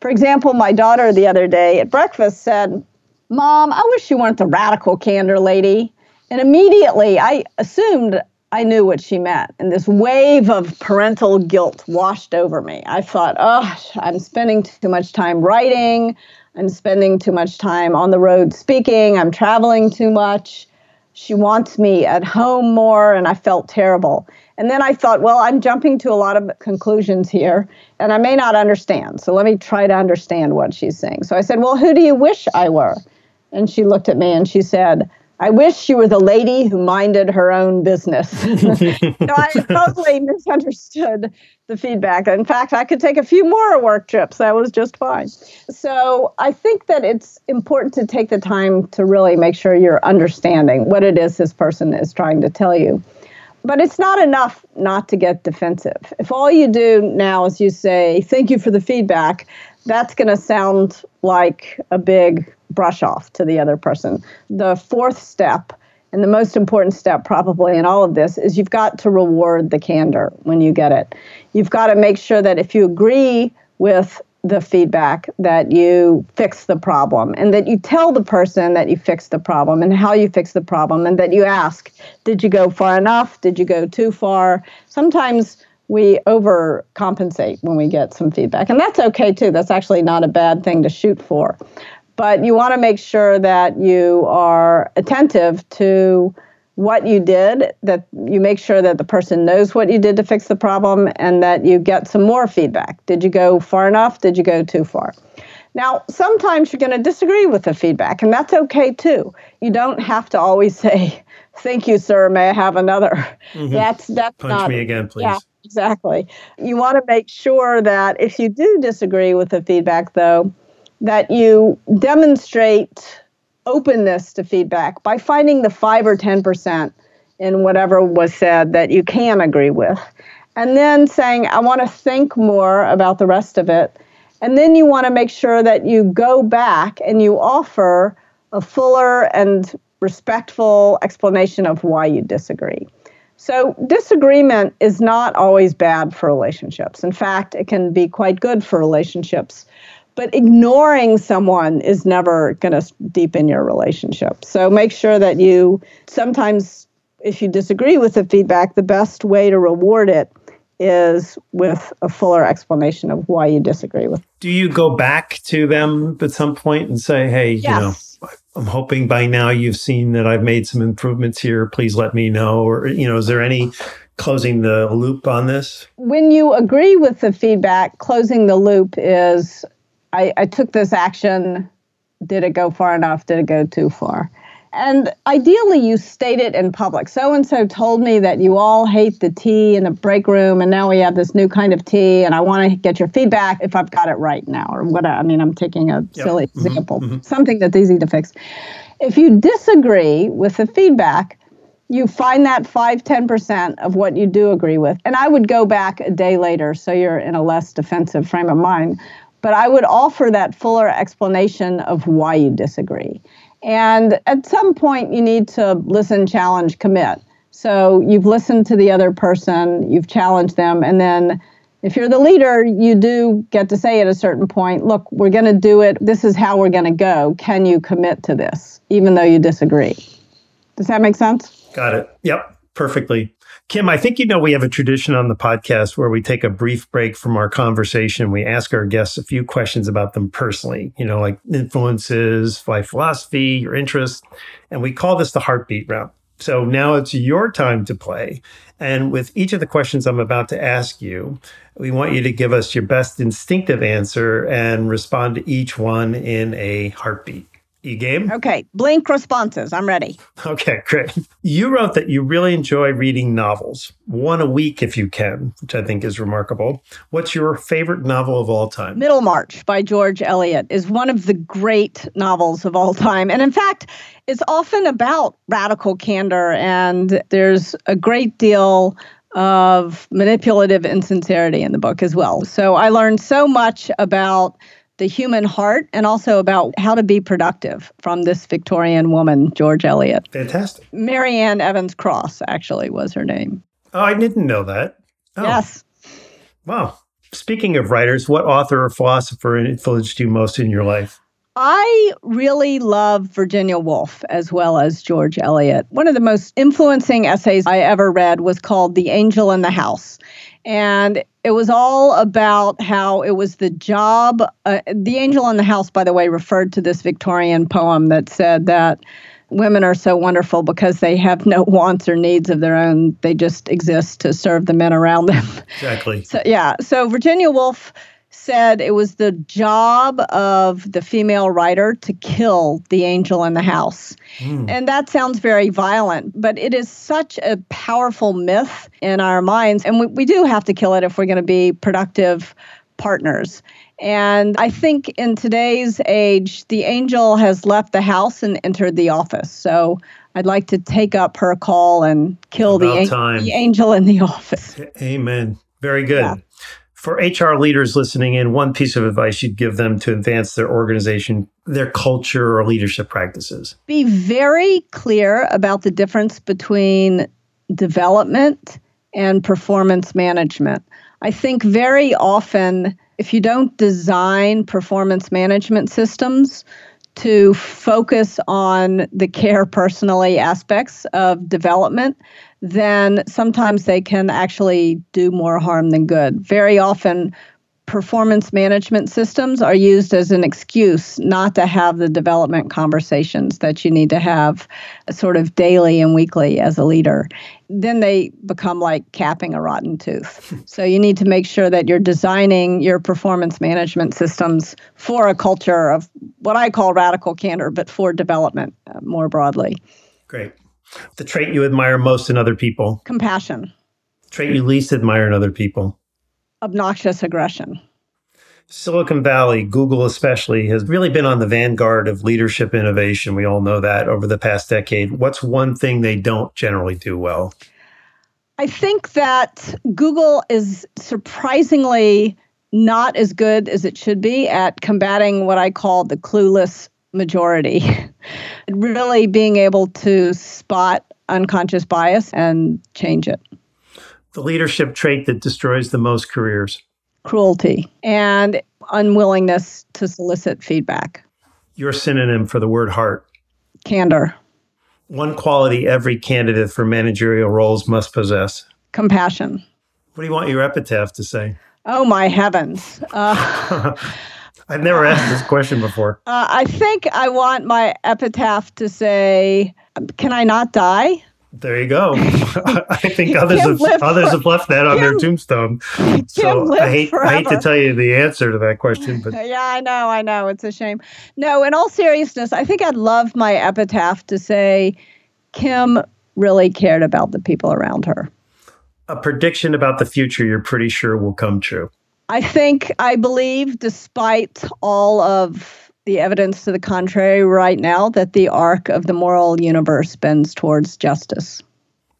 for example, my daughter the other day at breakfast said, Mom, I wish you weren't the radical candor lady. And immediately I assumed I knew what she meant, and this wave of parental guilt washed over me. I thought, oh, I'm spending too much time writing. I'm spending too much time on the road speaking. I'm traveling too much. She wants me at home more, and I felt terrible. And then I thought, well, I'm jumping to a lot of conclusions here, and I may not understand. So let me try to understand what she's saying. So I said, well, who do you wish I were? And she looked at me, and she said, I wish she were the lady who minded her own business. So I totally misunderstood the feedback. In fact, I could take a few more work trips. That was just fine. So I think that it's important to take the time to really make sure you're understanding what it is this person is trying to tell you. But it's not enough not to get defensive. If all you do now is you say, thank you for the feedback, that's going to sound like a big brush off to the other person. The fourth step, and the most important step probably in all of this, is you've got to reward the candor when you get it. You've got to make sure that if you agree with the feedback, that you fix the problem, and that you tell the person that you fix the problem and how you fix the problem, and that you ask, did you go far enough? Did you go too far? Sometimes we overcompensate when we get some feedback, and that's okay too. That's actually not a bad thing to shoot for. But you want to make sure that you are attentive to what you did, that you make sure that the person knows what you did to fix the problem, and that you get some more feedback. Did you go far enough? Did you go too far? Now, sometimes you're going to disagree with the feedback, and that's okay too. You don't have to always say, thank you, sir, may I have another? Mm-hmm. That's that's Punch not, me again, please. Yeah, exactly. You want to make sure that if you do disagree with the feedback, though, that you demonstrate openness to feedback by finding the five or ten percent in whatever was said that you can agree with. And then saying, I want to think more about the rest of it. And then you want to make sure that you go back and you offer a fuller and respectful explanation of why you disagree. So disagreement is not always bad for relationships. In fact, it can be quite good for relationships. But ignoring someone is never going to deepen your relationship. So make sure that you sometimes, if you disagree with the feedback, the best way to reward it is with a fuller explanation of why you disagree with. Do you go back to them at some point and say, hey, yes, you know, I'm hoping by now you've seen that I've made some improvements here. Please let me know. Or, you know, is there any closing the loop on this? When you agree with the feedback, closing the loop is, I, I took this action, did it go far enough, did it go too far? And ideally you state it in public. So-and-so told me that you all hate the tea in the break room, and now we have this new kind of tea, and I want to get your feedback if I've got it right now, or what, I mean, I'm taking a yep. silly mm-hmm. example, mm-hmm. something that's easy to fix. If you disagree with the feedback, you find that five, ten percent of what you do agree with. And I would go back a day later, so you're in a less defensive frame of mind. But I would offer that fuller explanation of why you disagree. And at some point, you need to listen, challenge, commit. So you've listened to the other person, you've challenged them, and then if you're the leader, you do get to say at a certain point, look, we're going to do it. This is how we're going to go. Can you commit to this, even though you disagree? Does that make sense? Got it. Yep, perfectly. Kim, I think you know we have a tradition on the podcast where we take a brief break from our conversation. We ask our guests a few questions about them personally, you know, like influences, life philosophy, your interests, and we call this the heartbeat round. So now it's your time to play. And with each of the questions I'm about to ask you, we want you to give us your best instinctive answer and respond to each one in a heartbeat. You game? Okay. Blink responses. I'm ready. Okay, great. You wrote that you really enjoy reading novels, one a week if you can, which I think is remarkable. What's your favorite novel of all time? Middlemarch by George Eliot is one of the great novels of all time. And in fact, it's often about radical candor, and there's a great deal of manipulative insincerity in the book as well. So I learned so much about the human heart, and also about how to be productive from this Victorian woman, George Eliot. Fantastic. Marianne Evans Cross, actually, was her name. Oh, I didn't know that. Oh. Yes. Wow. Speaking of writers, what author or philosopher influenced you most in your life? I really love Virginia Woolf as well as George Eliot. One of the most influencing essays I ever read was called The Angel in the House. And it was all about how it was the job. Uh, the Angel in the House, by the way, referred to this Victorian poem that said that women are so wonderful because they have no wants or needs of their own. They just exist to serve the men around them. Exactly. So, yeah. So Virginia Woolf said it was the job of the female writer to kill the angel in the house. Mm. And that sounds very violent, but it is such a powerful myth in our minds. And we, we do have to kill it if we're going to be productive partners. And I think in today's age, the angel has left the house and entered the office. So I'd like to take up her call and kill the, an- the angel in the office. Amen. Very good. Yeah. For H R leaders listening in, one piece of advice you'd give them to advance their organization, their culture, or leadership practices? Be very clear about the difference between development and performance management. I think very often, if you don't design performance management systems to focus on the care personally aspects of development, then sometimes they can actually do more harm than good. Very often, performance management systems are used as an excuse not to have the development conversations that you need to have sort of daily and weekly as a leader. Then they become like capping a rotten tooth. So you need to make sure that you're designing your performance management systems for a culture of what I call radical candor, but for development more broadly. Great. The trait you admire most in other people? Compassion. Trait you least admire in other people? Obnoxious aggression. Silicon Valley, Google especially, has really been on the vanguard of leadership innovation. We all know that over the past decade. What's one thing they don't generally do well? I think that Google is surprisingly not as good as it should be at combating what I call the clueless majority. Really being able to spot unconscious bias and change it. The leadership trait that destroys the most careers? Cruelty and unwillingness to solicit feedback. Your synonym for the word heart? Candor. One quality every candidate for managerial roles must possess? Compassion. What do you want your epitaph to say? Oh, my heavens. Uh, I've never asked this question before. Uh, I think I want my epitaph to say, can I not die? There you go. I think others have, others for, have left that on Kim, their tombstone. So I hate, I hate to tell you the answer to that question. But yeah, I know, I know. It's a shame. No, in all seriousness, I think I'd love my epitaph to say, Kim really cared about the people around her. A prediction about the future you're pretty sure will come true. I think, I believe, despite all of the evidence to the contrary right now, that the arc of the moral universe bends towards justice.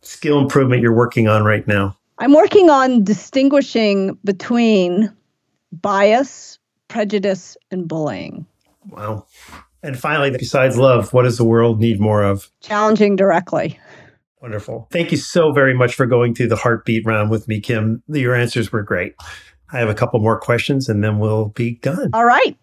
skill improvement you're working on right now? I'm working on distinguishing between bias, prejudice, and bullying. Wow. And finally, besides love, what does the world need more of? Challenging directly. Wonderful. Thank you so very much for going through the heartbeat round with me, Kim. Your answers were great. I have a couple more questions and then we'll be done. All right.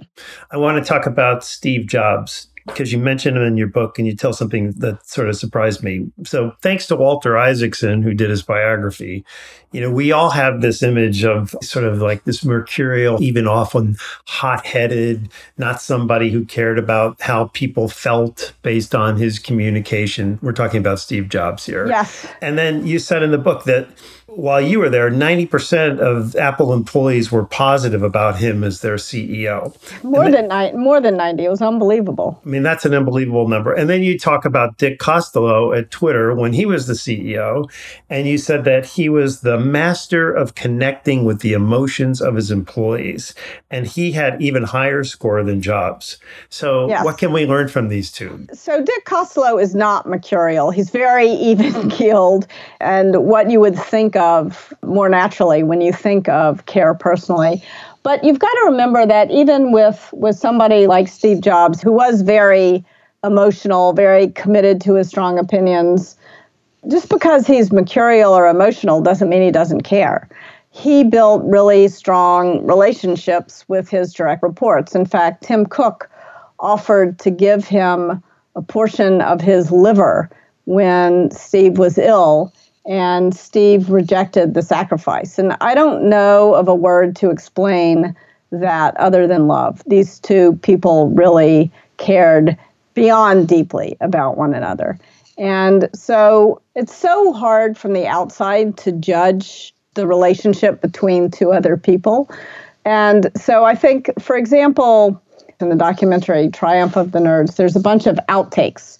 I want to talk about Steve Jobs because you mentioned him in your book and you tell something that sort of surprised me. So thanks to Walter Isaacson, who did his biography, you know, we all have this image of sort of like this mercurial, even often hot-headed, not somebody who cared about how people felt based on his communication. We're talking about Steve Jobs here. Yes. And then you said in the book that while you were there, ninety percent of Apple employees were positive about him as their C E O. More then, than ni- more than ninety. It was unbelievable. I mean, that's an unbelievable number. And then you talk about Dick Costolo at Twitter when he was the C E O, and you said that he was the master of connecting with the emotions of his employees, and he had even higher score than Jobs. So yes. What can we learn from these two? So Dick Costolo is not mercurial. He's very even-keeled, and what you would think of Of more naturally when you think of care personally. But you've got to remember that even with, with somebody like Steve Jobs, who was very emotional, very committed to his strong opinions, just because he's mercurial or emotional doesn't mean he doesn't care. He built really strong relationships with his direct reports. In fact, Tim Cook offered to give him a portion of his liver when Steve was ill. And Steve rejected the sacrifice. And I don't know of a word to explain that other than love. These two people really cared beyond deeply about one another. And so it's so hard from the outside to judge the relationship between two other people. And so I think, for example, in the documentary Triumph of the Nerds, there's a bunch of outtakes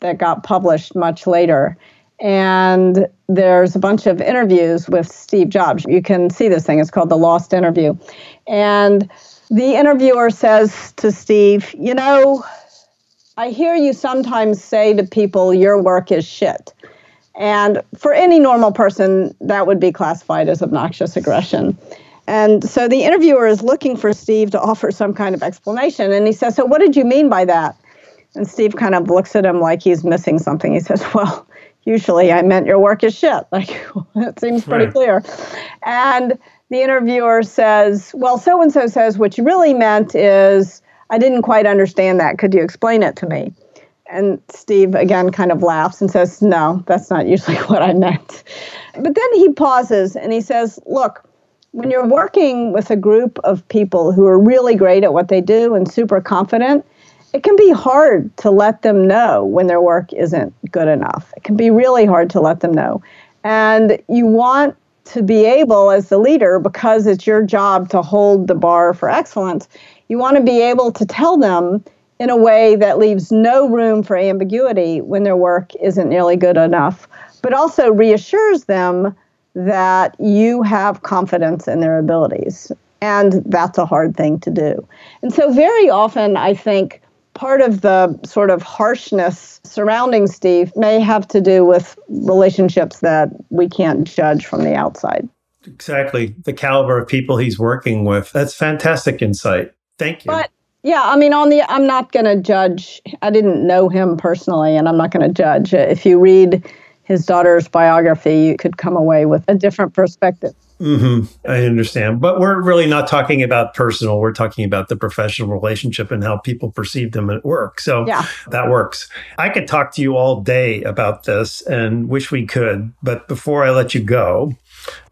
that got published much later. And there's a bunch of interviews with Steve Jobs. You can see this thing. It's called The Lost Interview. And the interviewer says to Steve, you know, I hear you sometimes say to people, your work is shit. And for any normal person, that would be classified as obnoxious aggression. And so the interviewer is looking for Steve to offer some kind of explanation. And he says, so what did you mean by that? And Steve kind of looks at him like he's missing something. He says, well, usually I meant your work is shit. Like, it seems pretty right. clear. And the interviewer says, well, so-and-so says what you really meant is, I didn't quite understand that. Could you explain it to me? And Steve, again, kind of laughs and says, no, that's not usually what I meant. But then he pauses and he says, look, when you're working with a group of people who are really great at what they do and super confident, it can be hard to let them know when their work isn't good enough. It can be really hard to let them know. And you want to be able, as the leader, because it's your job to hold the bar for excellence, you want to be able to tell them in a way that leaves no room for ambiguity when their work isn't nearly good enough, but also reassures them that you have confidence in their abilities. And that's a hard thing to do. And so very often, I think, part of the sort of harshness surrounding Steve may have to do with relationships that we can't judge from the outside. Exactly. The caliber of people he's working with. That's fantastic insight. Thank you. But yeah, I mean, on the, I'm not going to judge. I didn't know him personally, and I'm not going to judge. If you read his daughter's biography, you could come away with a different perspective. Mm-hmm. I understand. But we're really not talking about personal. We're talking about the professional relationship and how people perceive them at work. So yeah. That works. I could talk to you all day about this and wish we could. But before I let you go,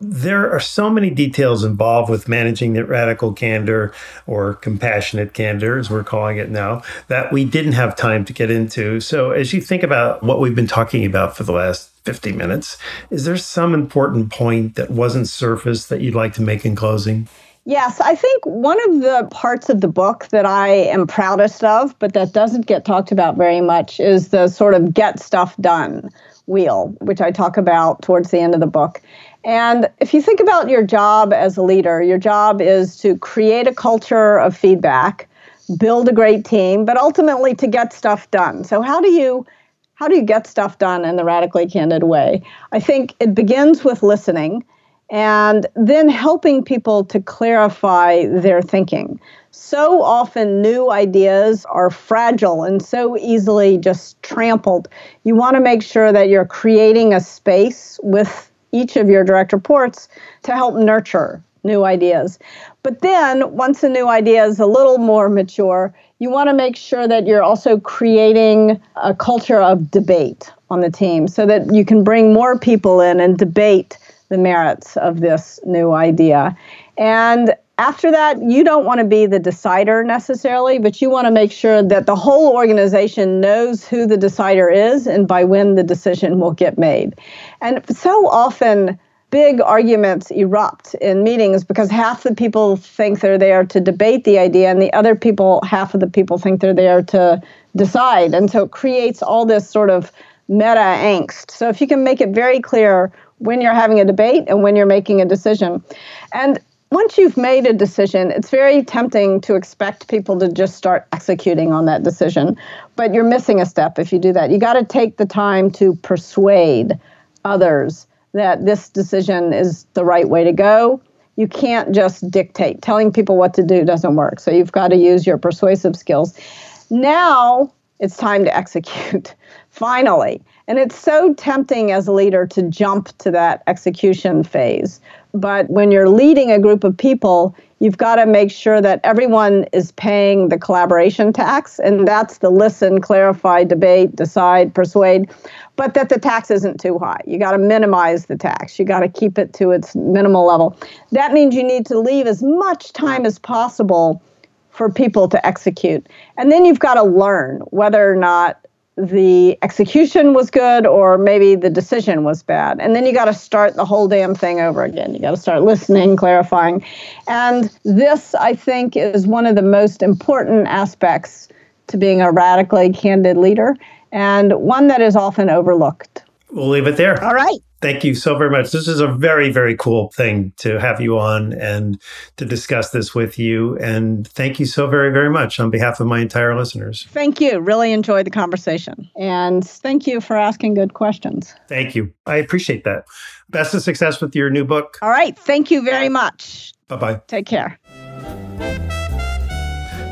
there are so many details involved with managing the radical candor or compassionate candor, as we're calling it now, that we didn't have time to get into. So as you think about what we've been talking about for the last fifty minutes, is there some important point that wasn't surfaced that you'd like to make in closing? Yes, I think one of the parts of the book that I am proudest of, but that doesn't get talked about very much, is the sort of get stuff done wheel, which I talk about towards the end of the book. And if you think about your job as a leader, your job is to create a culture of feedback, build a great team, but ultimately to get stuff done. So how do you how do you get stuff done in the radically candid way? I think it begins with listening and then helping people to clarify their thinking. So often new ideas are fragile and so easily just trampled. You want to make sure that you're creating a space with each of your direct reports to help nurture new ideas. But then once a new idea is a little more mature, you want to make sure that you're also creating a culture of debate on the team so that you can bring more people in and debate the merits of this new idea. And after that, you don't want to be the decider necessarily, but you want to make sure that the whole organization knows who the decider is and by when the decision will get made. And so often, big arguments erupt in meetings because half the people think they're there to debate the idea and the other people, half of the people think they're there to decide. And so it creates all this sort of meta angst. So if you can make it very clear when you're having a debate and when you're making a decision. And once you've made a decision, it's very tempting to expect people to just start executing on that decision. But you're missing a step if you do that. You got to take the time to persuade others that this decision is the right way to go. You can't just dictate. Telling people what to do doesn't work. So you've got to use your persuasive skills. Now it's time to execute, finally. And it's so tempting as a leader to jump to that execution phase. But when you're leading a group of people, you've got to make sure that everyone is paying the collaboration tax. And that's the listen, clarify, debate, decide, persuade. But that the tax isn't too high. You got to minimize the tax. You got to keep it to its minimal level. That means you need to leave as much time as possible for people to execute. And then you've got to learn whether or not the execution was good or maybe the decision was bad. And then you got to start the whole damn thing over again. You got to start listening, clarifying. And this, I think, is one of the most important aspects to being a radically candid leader and one that is often overlooked. We'll leave it there. All right. Thank you so very much. This is a very, very cool thing to have you on and to discuss this with you. And thank you so very, very much on behalf of my entire listeners. Thank you. Really enjoyed the conversation. And thank you for asking good questions. Thank you. I appreciate that. Best of success with your new book. All right. Thank you very much. Bye-bye. Take care.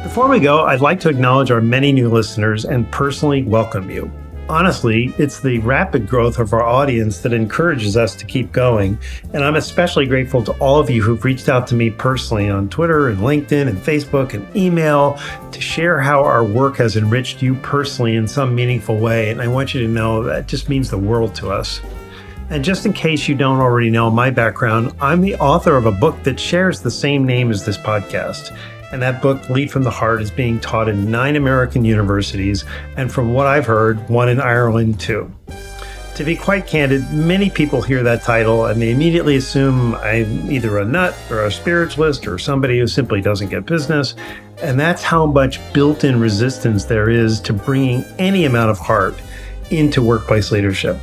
Before we go, I'd like to acknowledge our many new listeners and personally welcome you. Honestly, it's the rapid growth of our audience that encourages us to keep going. And I'm especially grateful to all of you who've reached out to me personally on Twitter and LinkedIn and Facebook and email to share how our work has enriched you personally in some meaningful way. And I want you to know that just means the world to us. And just in case you don't already know my background, I'm the author of a book that shares the same name as this podcast. And that book, Lead from the Heart, is being taught in nine American universities, and from what I've heard, one in Ireland too. To be quite candid, many people hear that title and they immediately assume I'm either a nut or a spiritualist or somebody who simply doesn't get business. And that's how much built-in resistance there is to bringing any amount of heart into workplace leadership.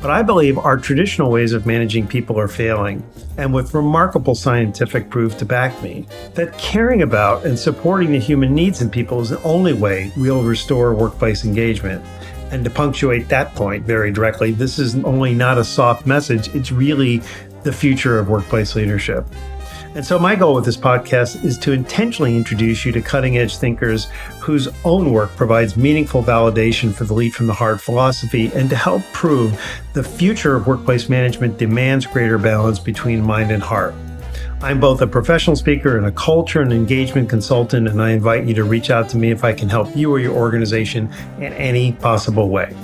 But I believe our traditional ways of managing people are failing, and with remarkable scientific proof to back me, that caring about and supporting the human needs in people is the only way we'll restore workplace engagement. And to punctuate that point very directly, this is only not a soft message, it's really the future of workplace leadership. And so my goal with this podcast is to intentionally introduce you to cutting-edge thinkers whose own work provides meaningful validation for the Lead from the Heart philosophy and to help prove the future of workplace management demands greater balance between mind and heart. I'm both a professional speaker and a culture and engagement consultant, and I invite you to reach out to me if I can help you or your organization in any possible way.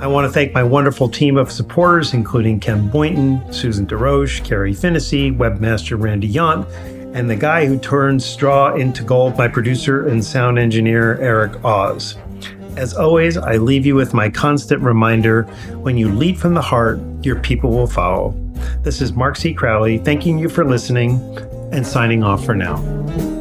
I want to thank my wonderful team of supporters, including Ken Boynton, Susan DeRoche, Carrie Finnessy, webmaster Randy Yount, and the guy who turns straw into gold, my producer and sound engineer, Eric Oz. As always, I leave you with my constant reminder, when you lead from the heart, your people will follow. This is Mark C. Crowley, thanking you for listening and signing off for now.